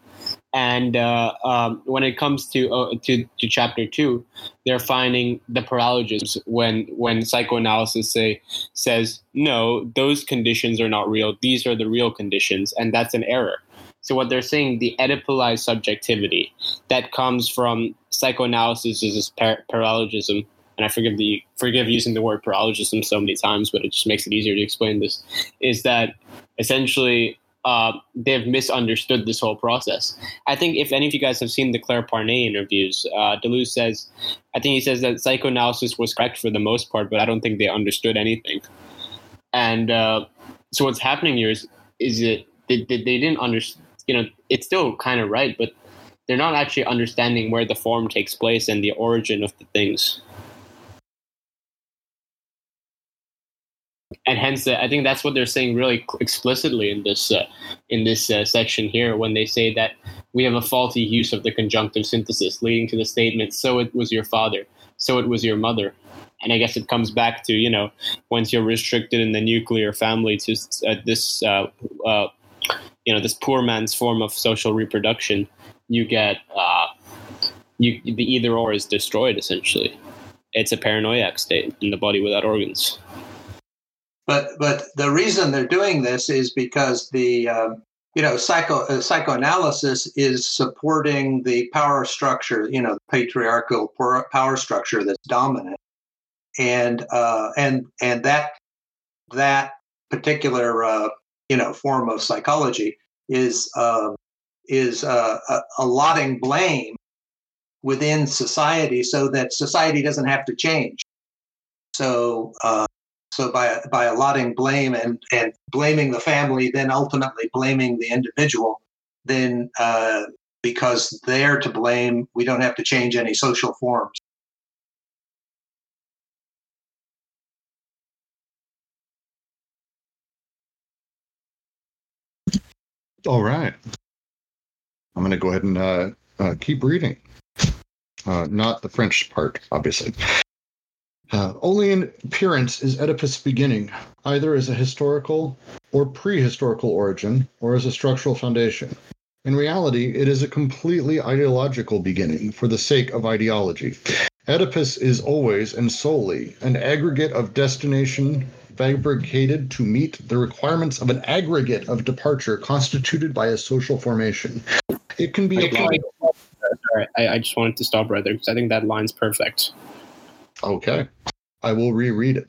And uh, um, when it comes to, uh, to to chapter two, they're finding the paralogisms when when psychoanalysis say, says, no, those conditions are not real. These are the real conditions, and that's an error. So what they're saying, the Oedipalized subjectivity that comes from psychoanalysis is par- paralogism. And I forgive the forgive using the word paralogism so many times, but it just makes it easier to explain this, is that essentially Uh, they've misunderstood this whole process. I think if any of you guys have seen the Claire Parnet interviews, uh, Deleuze says, I think he says that psychoanalysis was correct for the most part, but I don't think they understood anything. And uh, so what's happening here is, is it, they, they, they didn't understand, you know, it's still kind of right, but they're not actually understanding where the form takes place and the origin of the things. And hence, uh, I think that's what they're saying really explicitly in this uh, in this uh, section here when they say that we have a faulty use of the conjunctive synthesis leading to the statement, so it was your father, so it was your mother. And I guess it comes back to, you know, once you're restricted in the nuclear family to uh, this, uh, uh, you know, this poor man's form of social reproduction, you get uh, you, the either or is destroyed, essentially. It's a paranoiac state in the body without organs. But but the reason they're doing this is because the um, you know psycho uh, psychoanalysis is supporting the power structure, you know, the patriarchal power structure that's dominant, and uh, and and that that particular uh, you know form of psychology is uh, is uh, uh, allotting blame within society so that society doesn't have to change. So. Uh, So by by allotting blame and, and blaming the family, then ultimately blaming the individual, then uh, because they're to blame, we don't have to change any social forms. All right. I'm going to go ahead and uh, uh, keep reading. Uh, not the French part, obviously. Uh, only in appearance is Oedipus beginning, either as a historical or prehistorical origin, or as a structural foundation. In reality, it is a completely ideological beginning for the sake of ideology. Oedipus is always and solely an aggregate of destination fabricated to meet the requirements of an aggregate of departure constituted by a social formation. It can be applied. Sorry, I, I just wanted to stop right there because I think that line's perfect. Okay, I will reread it.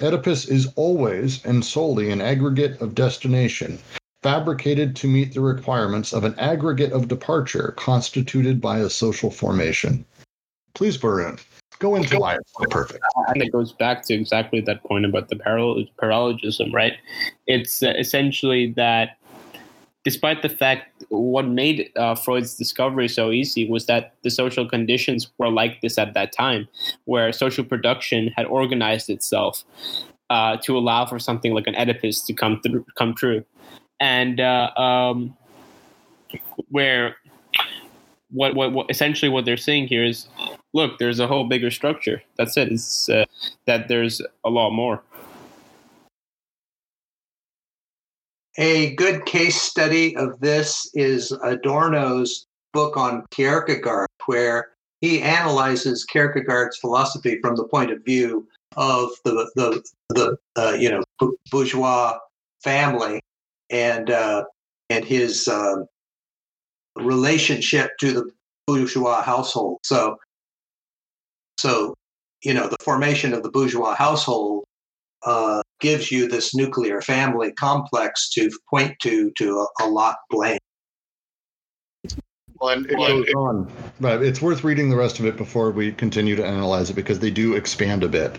Oedipus is always and solely an aggregate of destination, fabricated to meet the requirements of an aggregate of departure constituted by a social formation. Please, Varun, go into why it's so perfect. And it goes back to exactly that point about the paral- paralogism, right? It's uh, essentially that despite the fact what made uh, Freud's discovery so easy was that the social conditions were like this at that time, where social production had organized itself uh, to allow for something like an Oedipus to come through, come true. And uh, um, where what, what what essentially what they're saying here is, look, there's a whole bigger structure. That's it. It's uh, that there's a lot more. A good case study of this is Adorno's book on Kierkegaard, where he analyzes Kierkegaard's philosophy from the point of view of the the the uh, you know bourgeois family and uh, and his uh, relationship to the bourgeois household. So, so you know the formation of the bourgeois household uh, gives you this nuclear family complex to point to to a, a lot blame. Well, it goes on, but it's worth reading the rest of it before we continue to analyze it because they do expand a bit.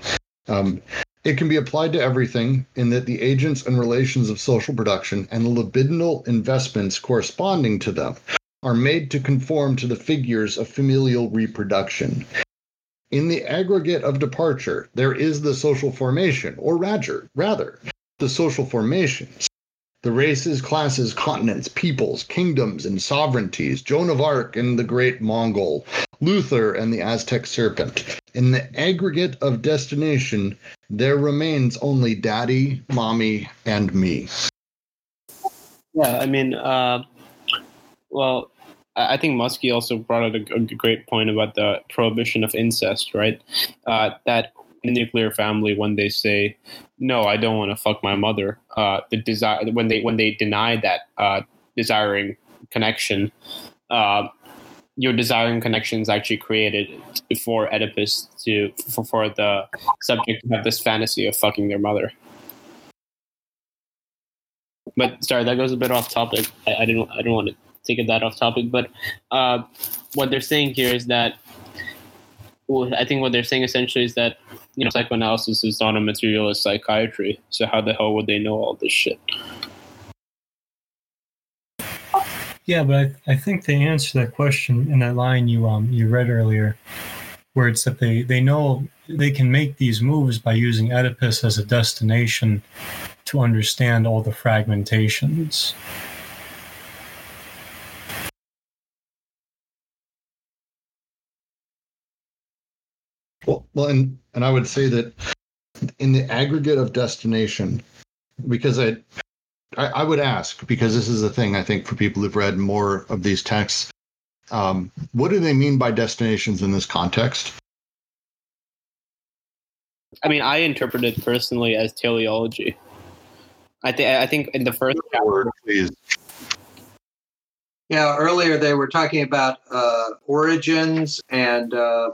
Um, it can be applied to everything in that the agents and relations of social production and the libidinal investments corresponding to them are made to conform to the figures of familial reproduction. In the aggregate of departure, there is the social formation, or rather, rather, the social formations. The races, classes, continents, peoples, kingdoms, and sovereignties, Joan of Arc and the Great Mongol, Luther and the Aztec serpent. In the aggregate of destination, there remains only daddy, mommy, and me. Yeah, I mean, uh, well, I think Muskie also brought up a, a great point about the prohibition of incest, right? Uh, that nuclear family, when they say, no, I don't want to fuck my mother, uh, the desire when they when they deny that uh, desiring connection, uh, your desiring connection is actually created before Oedipus to for, for the subject to have this fantasy of fucking their mother. But sorry, that goes a bit off topic. I, I didn't I didn't want to take it that off topic. But uh, what they're saying here is that. Well, I think what they're saying essentially is that, you know, psychoanalysis is not a materialist psychiatry. So how the hell would they know all this shit? Yeah, but I, I think they answer that question in that line you um you read earlier, where it's that they, they know they can make these moves by using Oedipus as a destination to understand all the fragmentations. Well, well, and and I would say that in the aggregate of destination, because I, I, I would ask, because this is a thing I think for people who've read more of these texts, um, what do they mean by destinations in this context? I mean, I interpret it personally as teleology. I think I think in the first word, please. Yeah, earlier they were talking about uh, origins and. Uh...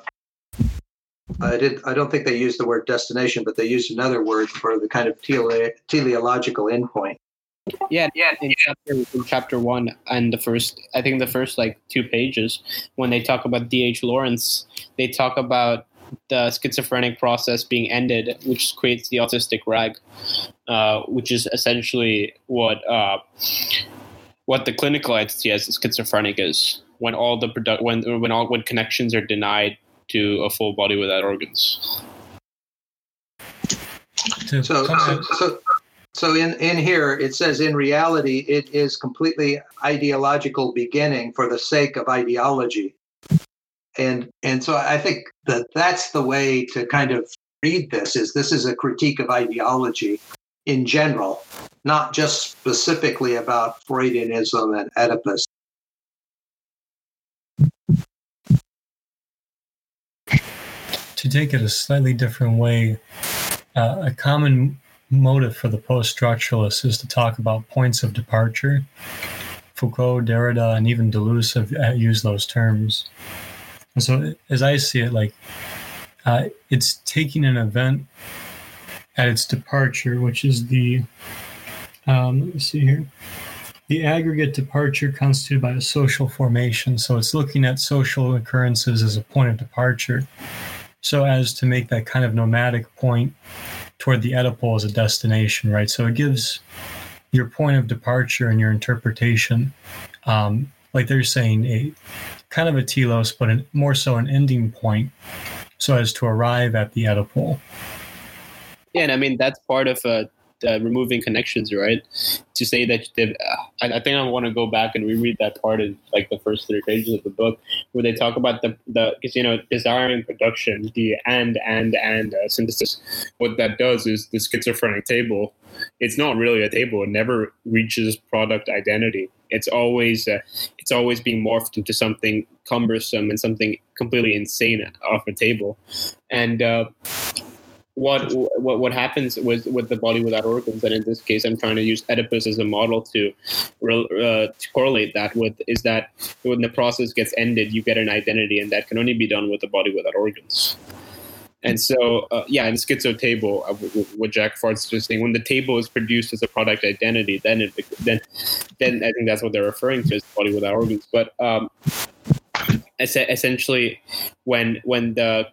I did. I don't think they used the word destination, but they used another word for the kind of tele, teleological endpoint. Yeah, yeah. In chapter, in chapter one and the first, I think the first like two pages, when they talk about D H Lawrence, they talk about the schizophrenic process being ended, which creates the autistic rag, uh, which is essentially what uh, what the clinical entity as the schizophrenic is when all the produ- when when all when connections are denied. To a full body without organs. So, so, so, so in, in here it says, in reality, it is completely ideological beginning for the sake of ideology, and and so I think that that's the way to kind of read this. Is this is a critique of ideology in general, not just specifically about Freudianism and Oedipus. To take it a slightly different way, uh, a common motive for the post-structuralists is to talk about points of departure. Foucault, Derrida, and even Deleuze have uh, used those terms. And so, as I see it, like uh, it's taking an event at its departure, which is the um, let me see here, the aggregate departure constituted by a social formation. So it's looking at social occurrences as a point of departure, so as to make that kind of nomadic point toward the Oedipal as a destination, right? So it gives your point of departure and your interpretation, um, like they're saying, a kind of a telos, but an, more so an ending point, so as to arrive at the Oedipal. Yeah, and I mean, that's part of uh, the removing connections, right? To say that, uh, I think I want to go back and reread that part in like the first three pages of the book, where they talk about the, the you know, desiring production, the and, and, and uh, synthesis. What that does is the schizophrenic table, it's not really a table. It never reaches product identity. It's always, uh, it's always being morphed into something cumbersome and something completely insane off the table. And uh, what what what happens with, with the body without organs, and in this case, I'm trying to use Oedipus as a model to, uh, to correlate that with, is that when the process gets ended, you get an identity, and that can only be done with the body without organs. And so, uh, yeah, in the schizo table, uh, what Jack Fart's just saying, when the table is produced as a product identity, then it, then, then I think that's what they're referring to as body without organs. But um, essentially, when when the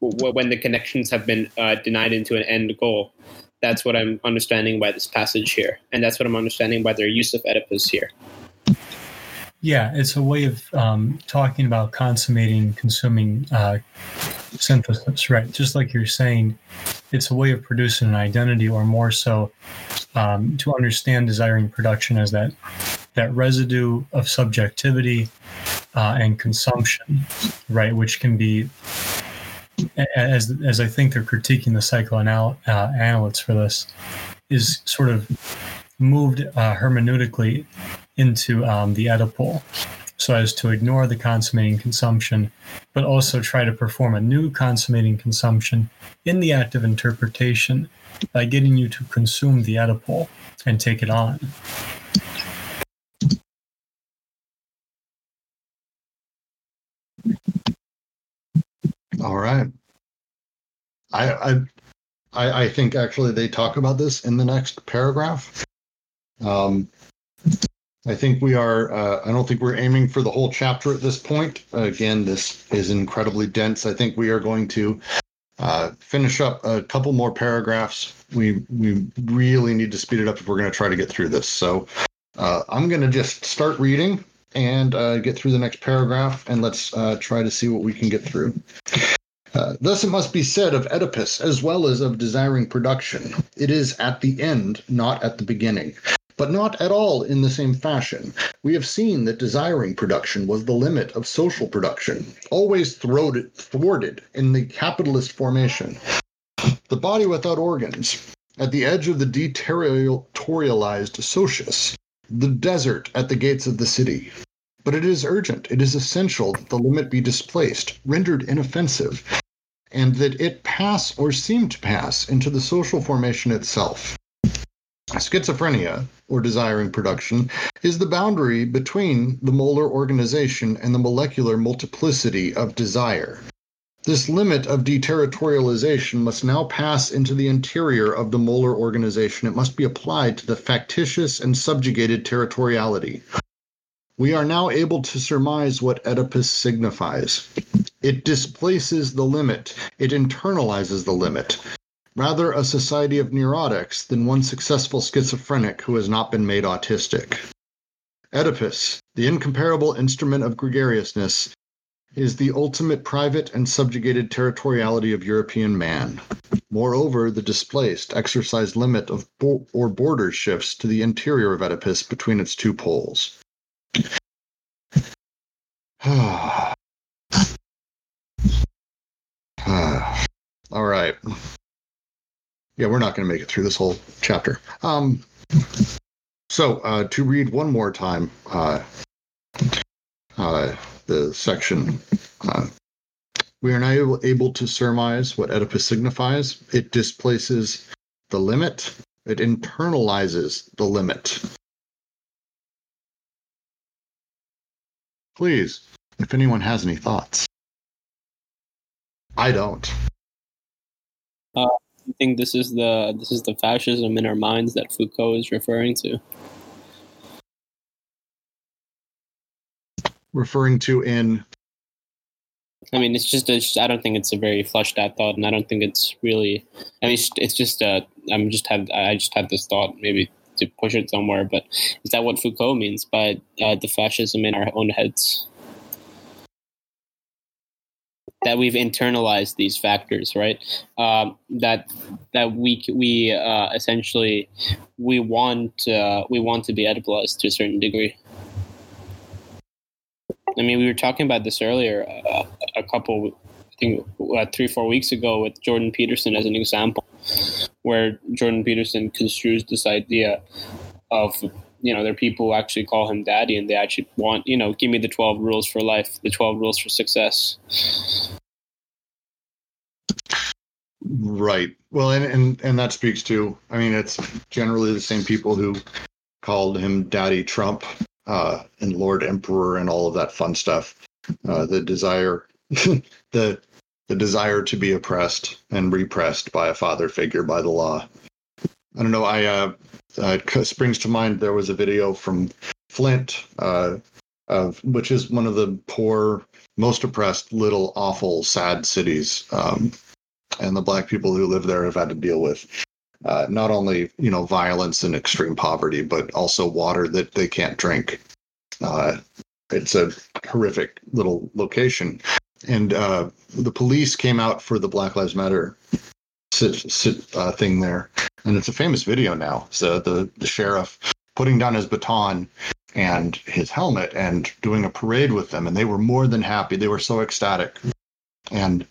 when the connections have been uh, denied into an end goal, that's what I'm understanding by this passage here, and that's what I'm understanding by their use of Oedipus here. Yeah, it's a way of um, talking about consummating, consuming uh, synthesis, right? Just like you're saying, it's a way of producing an identity, or more so um, to understand desiring production as that that residue of subjectivity uh, and consumption, right? Which can be, as as I think they're critiquing the psychoanalysts uh, for this, is sort of moved uh, hermeneutically into um, the Oedipal, so as to ignore the consummating consumption, but also try to perform a new consummating consumption in the act of interpretation by getting you to consume the Oedipal and take it on. All right. I I I think actually they talk about this in the next paragraph. Um, I think we are, uh, I don't think we're aiming for the whole chapter at this point. Again, this is incredibly dense. I think we are going to uh, finish up a couple more paragraphs. We we really need to speed it up if we're going to try to get through this. So uh, I'm going to just start reading and uh, get through the next paragraph, and let's uh, try to see what we can get through. Uh, Thus it must be said of Oedipus, as well as of desiring production, it is at the end, not at the beginning. But not at all in the same fashion. We have seen that desiring production was the limit of social production, always thwarted in the capitalist formation. The body without organs, at the edge of the deterritorialized socius, the desert at the gates of the city. But it is urgent, it is essential that the limit be displaced, rendered inoffensive, and that it pass or seem to pass into the social formation itself. Schizophrenia, or desiring production, is the boundary between the molar organization and the molecular multiplicity of desire. This limit of deterritorialization must now pass into the interior of the molar organization. It must be applied to the factitious and subjugated territoriality. We are now able to surmise what Oedipus signifies. It displaces the limit. It internalizes the limit. Rather a society of neurotics than one successful schizophrenic who has not been made autistic. Oedipus, the incomparable instrument of gregariousness, is the ultimate private and subjugated territoriality of European man. Moreover, the displaced exercise limit of bo- or border shifts to the interior of Oedipus between its two poles. Ah. Ah. All right. Yeah, we're not going to make it through this whole chapter. Um, so uh, to read one more time uh, uh, the section, uh, we are now able, able to surmise what Oedipus signifies. It displaces the limit. It internalizes the limit. Please, if anyone has any thoughts. I don't. Uh. I think this is the this is the fascism in our minds that Foucault is referring to. Referring to in? I mean, it's just, a, I don't think it's a very fleshed out thought, and I don't think it's really, I mean, it's, it's just, uh, I'm just have, I just had this thought, maybe to push it somewhere, but is that what Foucault means by uh, the fascism in our own heads? That we've internalized these factors, right? Um, that that we we uh, essentially we want uh, we want to be Oedipalized to a certain degree. I mean, we were talking about this earlier, uh, a couple, I think, uh, three four weeks ago, with Jordan Peterson as an example, where Jordan Peterson construes this idea of you know, there are people who actually call him daddy, and they actually want, you know, give me the twelve rules for life, the twelve rules for success. Right. Well, and, and, and that speaks to, I mean, it's generally the same people who called him Daddy Trump uh, and Lord Emperor and all of that fun stuff. Uh, the desire, the the desire to be oppressed and repressed by a father figure, by the law. I don't know. I uh, uh, it springs to mind. There was a video from Flint, uh, of which is one of the poor, most oppressed, little, awful, sad cities. Um, and the black people who live there have had to deal with uh, not only, you know, violence and extreme poverty, but also water that they can't drink. Uh, it's a horrific little location. And uh, the police came out for the Black Lives Matter sit, sit, uh, thing there. And it's a famous video now. So the, the sheriff putting down his baton and his helmet and doing a parade with them. And they were more than happy. They were so ecstatic. And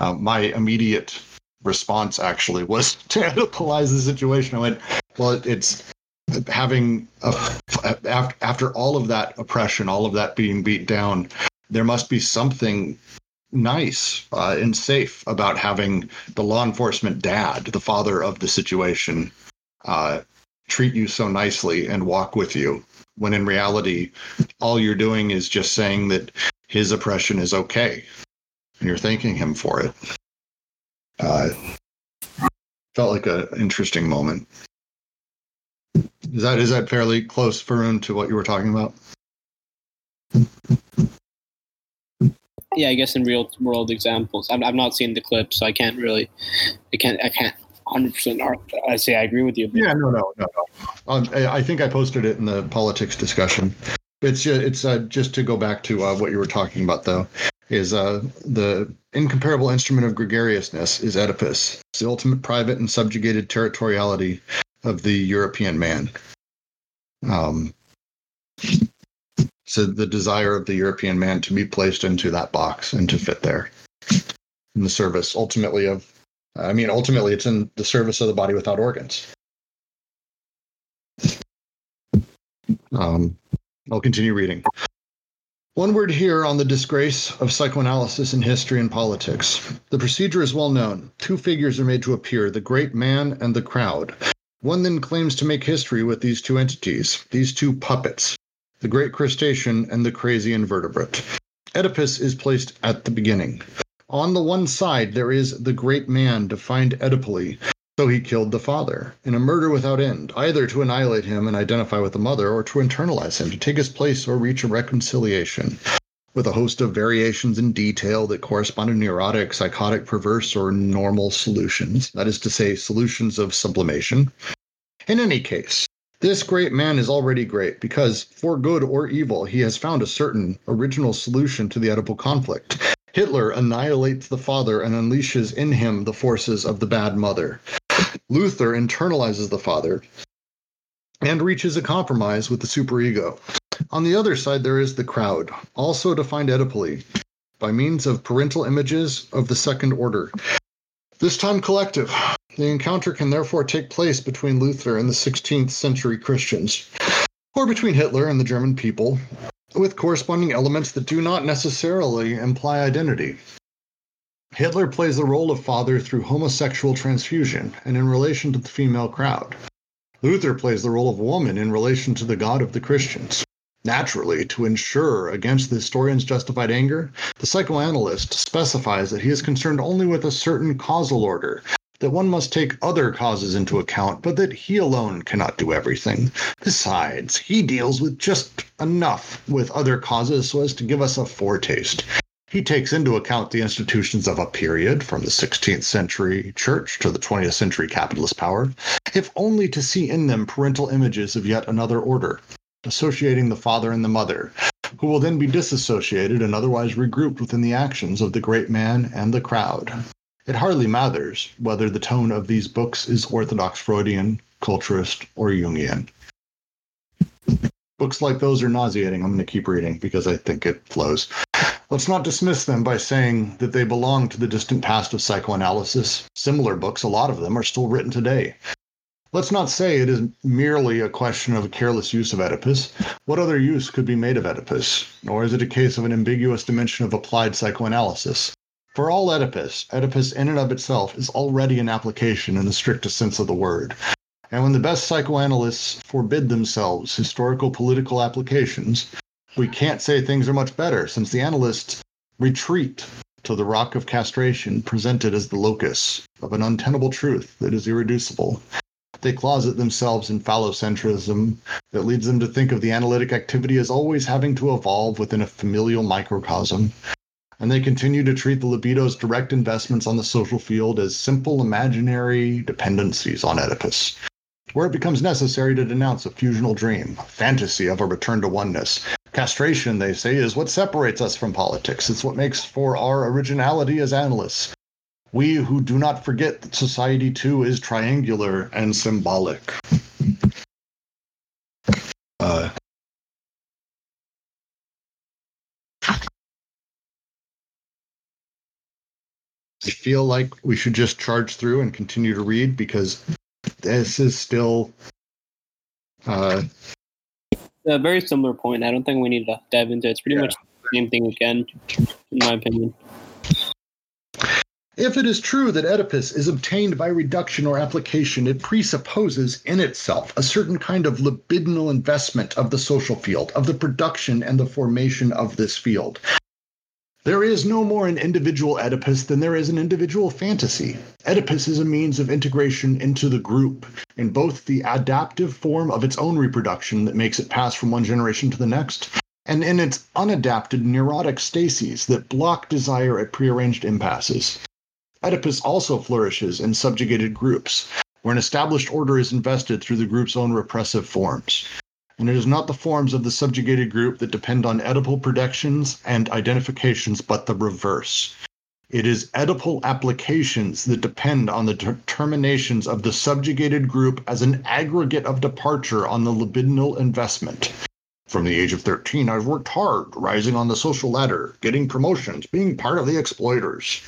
Uh, my immediate response actually was to analyze the situation. I went, well, it, it's having, a, after, after all of that oppression, all of that being beat down, there must be something nice uh, and safe about having the law enforcement dad, the father of the situation, uh, treat you so nicely and walk with you. When in reality, all you're doing is just saying that his oppression is okay. And you're thanking him for it. Uh, felt like an interesting moment. Is that is that fairly close, Varun, to what you were talking about? Yeah, I guess in real world examples, I've I've not seen the clip, so I can't really, I can't, I can't one hundred percent. I say I agree with you. Yeah, no, no, no, no. Um, I, I think I posted it in the politics discussion. It's uh, it's uh, just to go back to uh, what you were talking about, though. Is uh, the incomparable instrument of gregariousness is Oedipus, the ultimate private and subjugated territoriality of the European man. Um, so the desire of the European man to be placed into that box and to fit there in the service, ultimately of, I mean, ultimately it's in the service of the body without organs. Um, I'll continue reading. One word here on the disgrace of psychoanalysis in history and politics. The procedure is well known. Two figures are made to appear, the great man and the crowd. One then claims to make history with these two entities, these two puppets, the great crustacean and the crazy invertebrate. Oedipus is placed at the beginning. On the one side, there is the great man defined Oedipally, so he killed the father, in a murder without end, either to annihilate him and identify with the mother, or to internalize him, to take his place or reach a reconciliation, with a host of variations in detail that correspond to neurotic, psychotic, perverse, or normal solutions, that is to say, solutions of sublimation. In any case, this great man is already great, because, for good or evil, he has found a certain original solution to the Oedipal conflict. Hitler annihilates the father and unleashes in him the forces of the bad mother. Luther internalizes the father and reaches a compromise with the superego. On the other side, there is the crowd, also defined Oedipally, by means of parental images of the second order. This time collective. The encounter can therefore take place between Luther and the sixteenth century Christians, or between Hitler and the German people, with corresponding elements that do not necessarily imply identity. Hitler plays the role of father through homosexual transfusion and in relation to the female crowd. Luther plays the role of woman in relation to the God of the Christians. Naturally, to ensure against the historian's justified anger, the psychoanalyst specifies that he is concerned only with a certain causal order, that one must take other causes into account, but that he alone cannot do everything. Besides, he deals with just enough with other causes so as to give us a foretaste. He takes into account the institutions of a period, from the sixteenth century church to the twentieth century capitalist power, if only to see in them parental images of yet another order, associating the father and the mother, who will then be disassociated and otherwise regrouped within the actions of the great man and the crowd. It hardly matters whether the tone of these books is orthodox Freudian, culturist, or Jungian. Books like those are nauseating. I'm going to keep reading because I think it flows. Let's not dismiss them by saying that they belong to the distant past of psychoanalysis. Similar books, a lot of them, are still written today. Let's not say it is merely a question of a careless use of Oedipus. What other use could be made of Oedipus? Or is it a case of an ambiguous dimension of applied psychoanalysis? For all Oedipus, Oedipus in and of itself is already an application in the strictest sense of the word. And when the best psychoanalysts forbid themselves historical political applications, we can't say things are much better, since the analysts retreat to the rock of castration presented as the locus of an untenable truth that is irreducible. They closet themselves in phallocentrism that leads them to think of the analytic activity as always having to evolve within a familial microcosm. And they continue to treat the libido's direct investments on the social field as simple imaginary dependencies on Oedipus, where it becomes necessary to denounce a fusional dream, a fantasy of a return to oneness. Castration, they say, is what separates us from politics. It's what makes for our originality as analysts. We who do not forget that society, too, is triangular and symbolic. Uh, I feel like we should just charge through and continue to read, because this is still... Uh, a very similar point. I don't think we need to dive into it. It's pretty yeah. much the same thing again, in my opinion. If it is true that Oedipus is obtained by reduction or application, it presupposes in itself a certain kind of libidinal investment of the social field, of the production and the formation of this field. There is no more an individual Oedipus than there is an individual fantasy. Oedipus is a means of integration into the group, in both the adaptive form of its own reproduction that makes it pass from one generation to the next, and in its unadapted neurotic stases that block desire at prearranged impasses. Oedipus also flourishes in subjugated groups, where an established order is invested through the group's own repressive forms. And it is not the forms of the subjugated group that depend on Oedipal productions and identifications, but the reverse. It is Oedipal applications that depend on the determinations of the subjugated group as an aggregate of departure on the libidinal investment. From the age of thirteen, I've worked hard, rising on the social ladder, getting promotions, being part of the exploiters.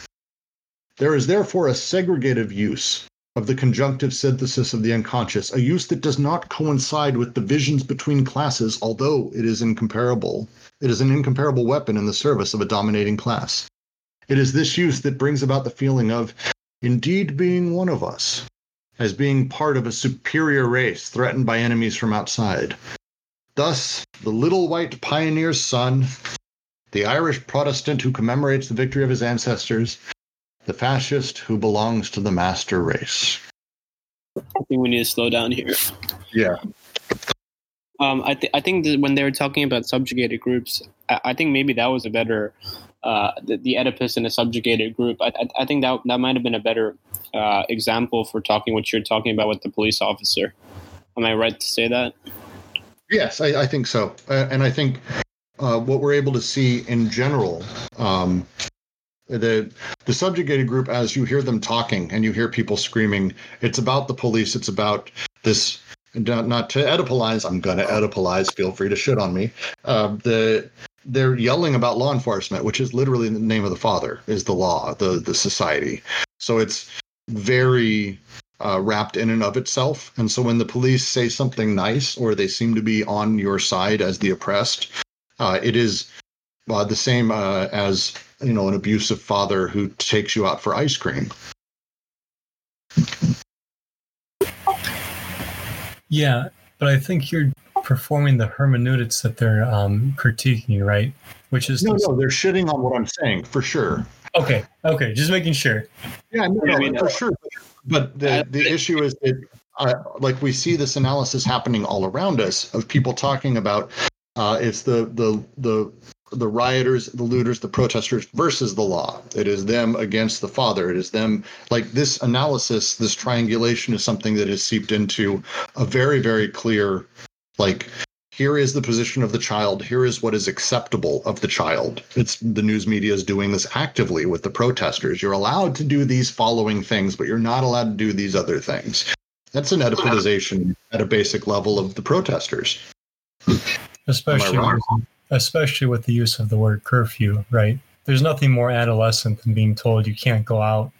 There is therefore a segregative use of the conjunctive synthesis of the unconscious, a use that does not coincide with divisions between classes, although it is incomparable. It is an incomparable weapon in the service of a dominating class. It is this use that brings about the feeling of indeed being one of us, as being part of a superior race threatened by enemies from outside. Thus, the little white pioneer's son, the Irish Protestant who commemorates the victory of his ancestors, the fascist who belongs to the master race. I think we need to slow down here. Yeah. Um, I, th- I think that when they were talking about subjugated groups, I, I think maybe that was a better, uh, the-, the Oedipus in a subjugated group. I, I-, I think that that might have been a better uh, example for talking what you're talking about with the police officer. Am I right to say that? Yes, I, I think so. Uh, and I think uh, what we're able to see in general... Um, The the subjugated group, as you hear them talking and you hear people screaming, it's about the police. It's about this, not to Oedipalize. I'm going to Oedipalize. Feel free to shit on me. Uh, the they're yelling about law enforcement, which is literally the name of the father, is the law, the, the society. So it's very uh, wrapped in and of itself. And so when the police say something nice, or they seem to be on your side as the oppressed, uh, it is uh, the same uh, as... you know, an abusive father who takes you out for ice cream. Yeah, but I think you're performing the hermeneutics that they're um, critiquing, right? Which is no, this- no, they're shitting on what I'm saying for sure. Okay, okay, just making sure. Yeah, no, no, no for sure. But the the issue is that, uh, like, we see this analysis happening all around us of people talking about uh, it's the the the. the rioters, the looters, the protesters versus the law. It is them against the father. It is them. Like, this analysis, this triangulation is something that has seeped into a very, very clear, like, here is the position of the child. Here is what is acceptable of the child. It's the news media is doing this actively with the protesters. You're allowed to do these following things, but you're not allowed to do these other things. That's an edipalization at a basic level of the protesters. Especially. Especially with the use of the word curfew, right? there's nothing more adolescent than being told you can't go out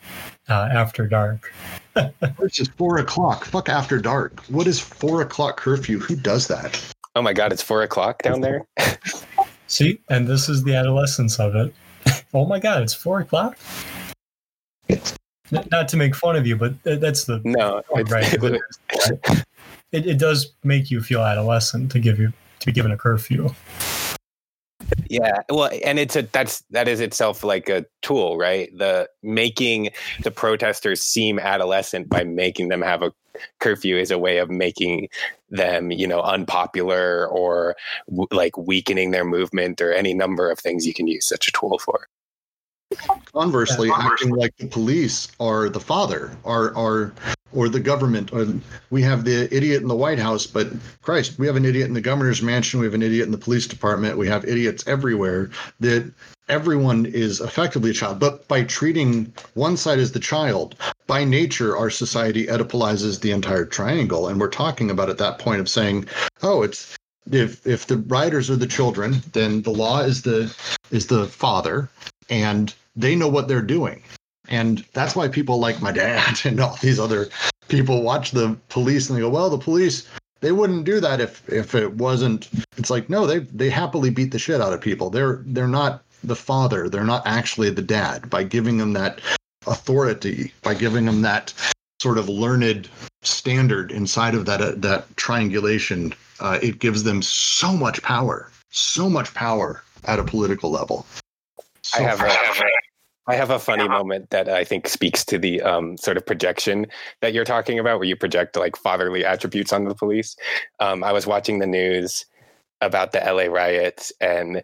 uh, after dark. It's just four o'clock. Fuck after dark. What is four o'clock curfew? Who does that? Oh my God, it's four o'clock down there. See, and this is the adolescence of it. Oh my God, it's four o'clock. Not to make fun of you, but that's the no. It's, right. It, it, it does make you feel adolescent to give you to be given a curfew. Yeah, well, and it's a that's that is itself like a tool, right? The making the protesters seem adolescent by making them have a curfew is a way of making them, you know, unpopular or w- like weakening their movement or any number of things you can use such a tool for. Conversely, yeah, acting like the police are the father, are are or the government. Or we have the idiot in the White House, but Christ, we have an idiot in the governor's mansion. We have an idiot in the police department. We have idiots everywhere. That everyone is effectively a child, but by treating one side as the child, by nature, our society Oedipalizes the entire triangle, and we're talking about at that point of saying, oh, it's if if the rioters are the children, then the law is the is the father. And they know what they're doing. And that's why people like my dad and all these other people watch the police and they go, well, the police, they wouldn't do that if, if it wasn't. It's like, no, they they happily beat the shit out of people. They're they're not the father. They're not actually the dad. By giving them that authority, by giving them that sort of learned standard inside of that, uh, that triangulation, uh, it gives them so much power, so much power at a political level. So I have a, I have a funny yeah. moment that I think speaks to the um, sort of projection that you're talking about, where you project like fatherly attributes onto the police. Um, I was watching the news about the L A riots, and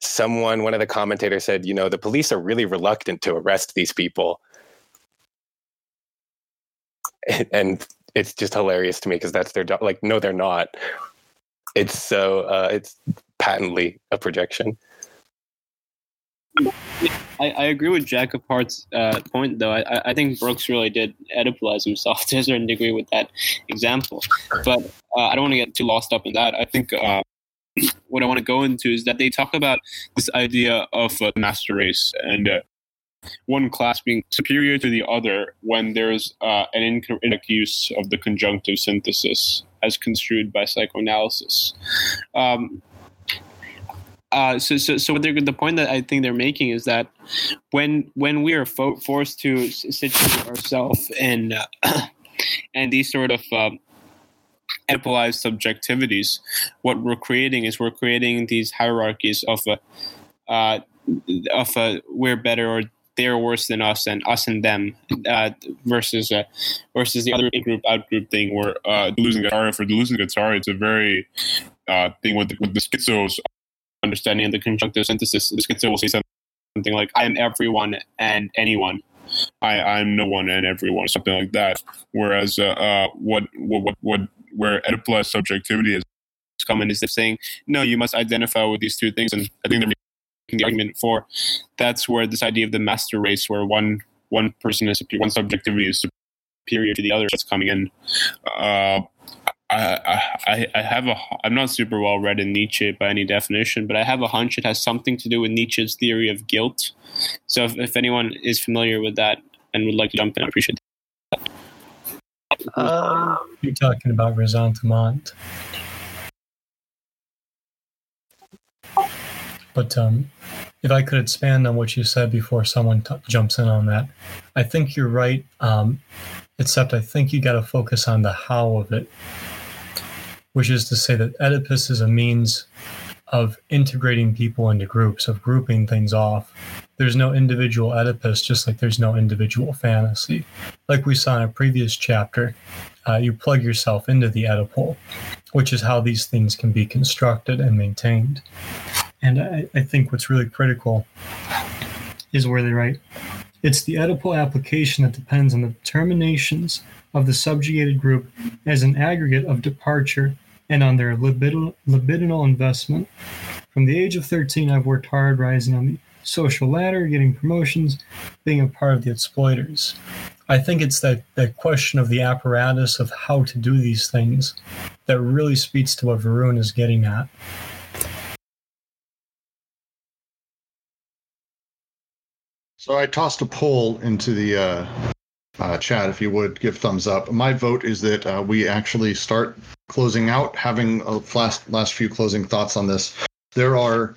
someone, one of the commentators said, you know, the police are really reluctant to arrest these people. And it's just hilarious to me because that's their job. Like, no, they're not. It's so, uh, it's patently a projection. I, I agree with Jack of Heart's uh, point, though. I, I think Brooks really did Oedipalize himself to a certain degree with that example. But uh, I don't want to get too lost up in that. I think uh, what I want to go into is that they talk about this idea of uh, master race and uh, one class being superior to the other when there's uh, an incorrect use of the conjunctive synthesis as construed by psychoanalysis. Um Uh, so, so, so what they're, the point that I think they're making is that when when we are fo- forced to situate ourselves in uh, and these sort of um, Oedipalized subjectivities, what we're creating is we're creating these hierarchies of a, uh, of a, we're better or they're worse than us and us and them uh, versus uh, versus the other in-group out-group thing where uh, Deleuze and Guattari, for Deleuze and Guattari, it's a very uh, thing with the, with the schizos. Understanding of the conjunctive synthesis, the schizo will say something like, I am everyone and anyone. I am no one and everyone, something like that. Whereas uh, uh, what, what, what, where Oedipalized subjectivity is common is they're saying, no, you must identify with these two things. And I think they're making the argument for that's where this idea of the master race, where one one person is superior, one subjectivity is superior to the other, that's coming in. Uh, I, I I have a I'm not super well read in Nietzsche by any definition, but I have a hunch it has something to do with Nietzsche's theory of guilt. So if, if anyone is familiar with that and would like to jump in, I appreciate that. Uh, You're talking about resentment, but um. If I could expand on what you said before someone t- jumps in on that, I think you're right, um, except I think you got to focus on the how of it, which is to say that Oedipus is a means of integrating people into groups, of grouping things off. There's no individual Oedipus, just like there's no individual fantasy. Like we saw in a previous chapter, uh, you plug yourself into the Oedipal, which is how these things can be constructed and maintained. And I, I think what's really critical is where they write, it's the Oedipal application that depends on the determinations of the subjugated group as an aggregate of departure and on their libidinal, libidinal investment. From the age of thirteen, I've worked hard, rising on the social ladder, getting promotions, being a part of the exploiters. I think it's that, that question of the apparatus of how to do these things that really speaks to what Varun is getting at. So I tossed a poll into the uh, uh, chat, if you would give thumbs up. My vote is that uh, we actually start closing out, having a last last few closing thoughts on this. There are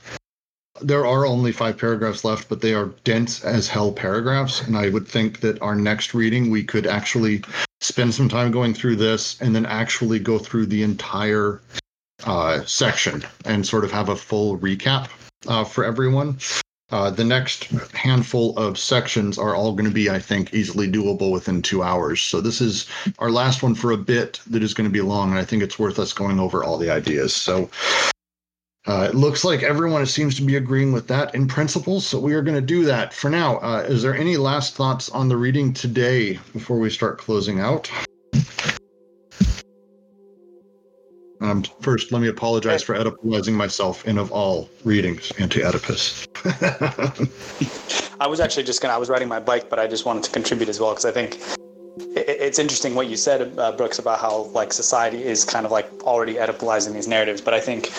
there are only five paragraphs left, but they are dense as hell paragraphs. And I would think that our next reading, we could actually spend some time going through this and then actually go through the entire uh, section and sort of have a full recap uh, for everyone. Uh, the next handful of sections are all going to be, I think, easily doable within two hours. So this is our last one for a bit that is going to be long, and I think it's worth us going over all the ideas. So uh, it looks like everyone seems to be agreeing with that in principle, so we are going to do that for now. Uh, is there any last thoughts on the reading today before we start closing out? Um, first, let me apologize for Oedipalizing myself in, of all readings, anti-Oedipus. I was actually just going to, I was riding my bike, but I just wanted to contribute as well, because I think it, it's interesting what you said, uh, Brooks, about how like society is kind of like already Oedipalizing these narratives. But I think,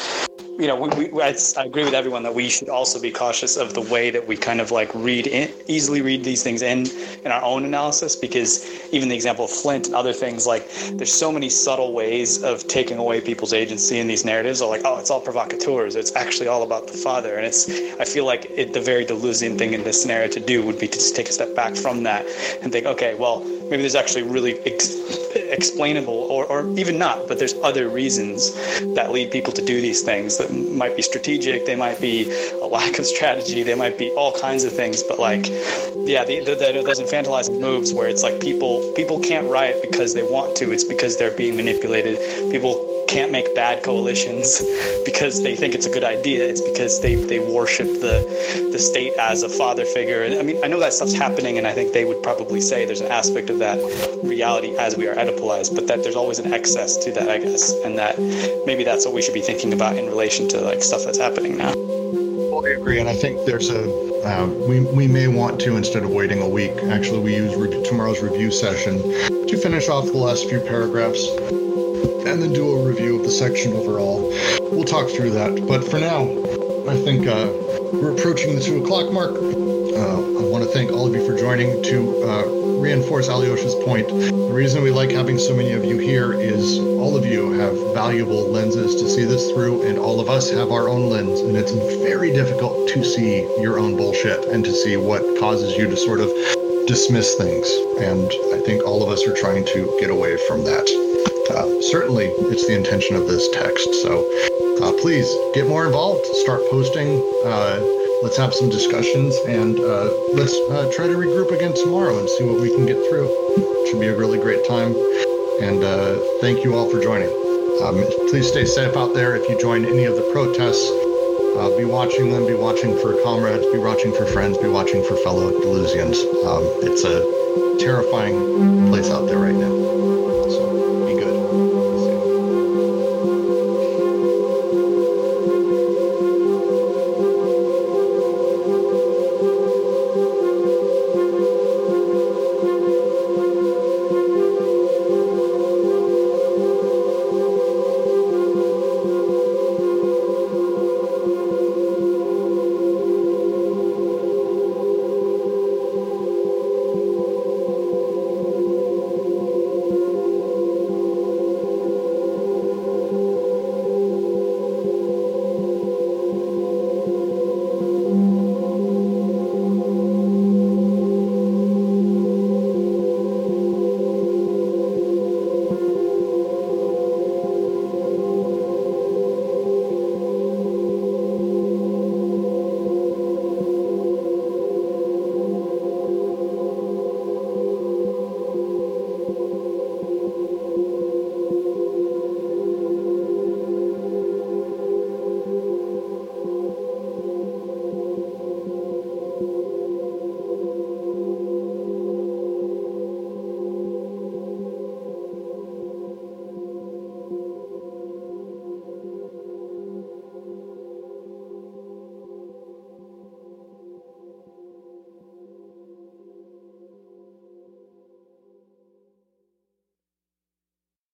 you know, we, we, I, I agree with everyone that we should also be cautious of the way that we kind of like read in, easily read these things in in our own analysis, because even the example of Flint and other things, like there's so many subtle ways of taking away people's agency in these narratives. Are like, oh, it's all provocateurs, it's actually all about the father. And it's, I feel like it, the very Deleuzian thing in this scenario to do would be to just take a step back from that and think, okay, well, maybe there's actually really ex- explainable or, or even not, but there's other reasons that lead people to do these things that might be strategic, they might be a lack of strategy, they might be all kinds of things. But like, yeah, the, the, the, those infantilizing moves where it's like people people can't riot because they want to, it's because they're being manipulated. People can't make bad coalitions because they think it's a good idea, it's because they, they worship the the state as a father figure. And I mean, I know that stuff's happening, and I think they would probably say there's an aspect of that reality as we are Oedipalized, but that there's always an excess to that, I guess, and that maybe that's what we should be thinking about in relation to like stuff that's happening now. Well, I agree, and I think there's a Uh, we we may want to, instead of waiting a week, actually we use re- tomorrow's review session to finish off the last few paragraphs and then do a review of the section overall. We'll talk through that, but for now, I think uh, we're approaching the two o'clock mark. Uh, I want to thank all of you for joining. To uh, reinforce Alyosha's point, the reason we like having so many of you here is all of you have valuable lenses to see this through, and all of us have our own lens, and it's very difficult to see your own bullshit and to see what causes you to sort of dismiss things. And I think all of us are trying to get away from that. Uh, certainly, it's the intention of this text. So uh, please get more involved. Start posting. Uh, let's have some discussions, and uh, let's uh, try to regroup again tomorrow and see what we can get through. It should be a really great time. And uh, thank you all for joining. Um, please stay safe out there. If you join any of the protests, Uh, be watching them, be watching for comrades, be watching for friends, be watching for fellow Deleuzians. Um, it's a terrifying place out there right now.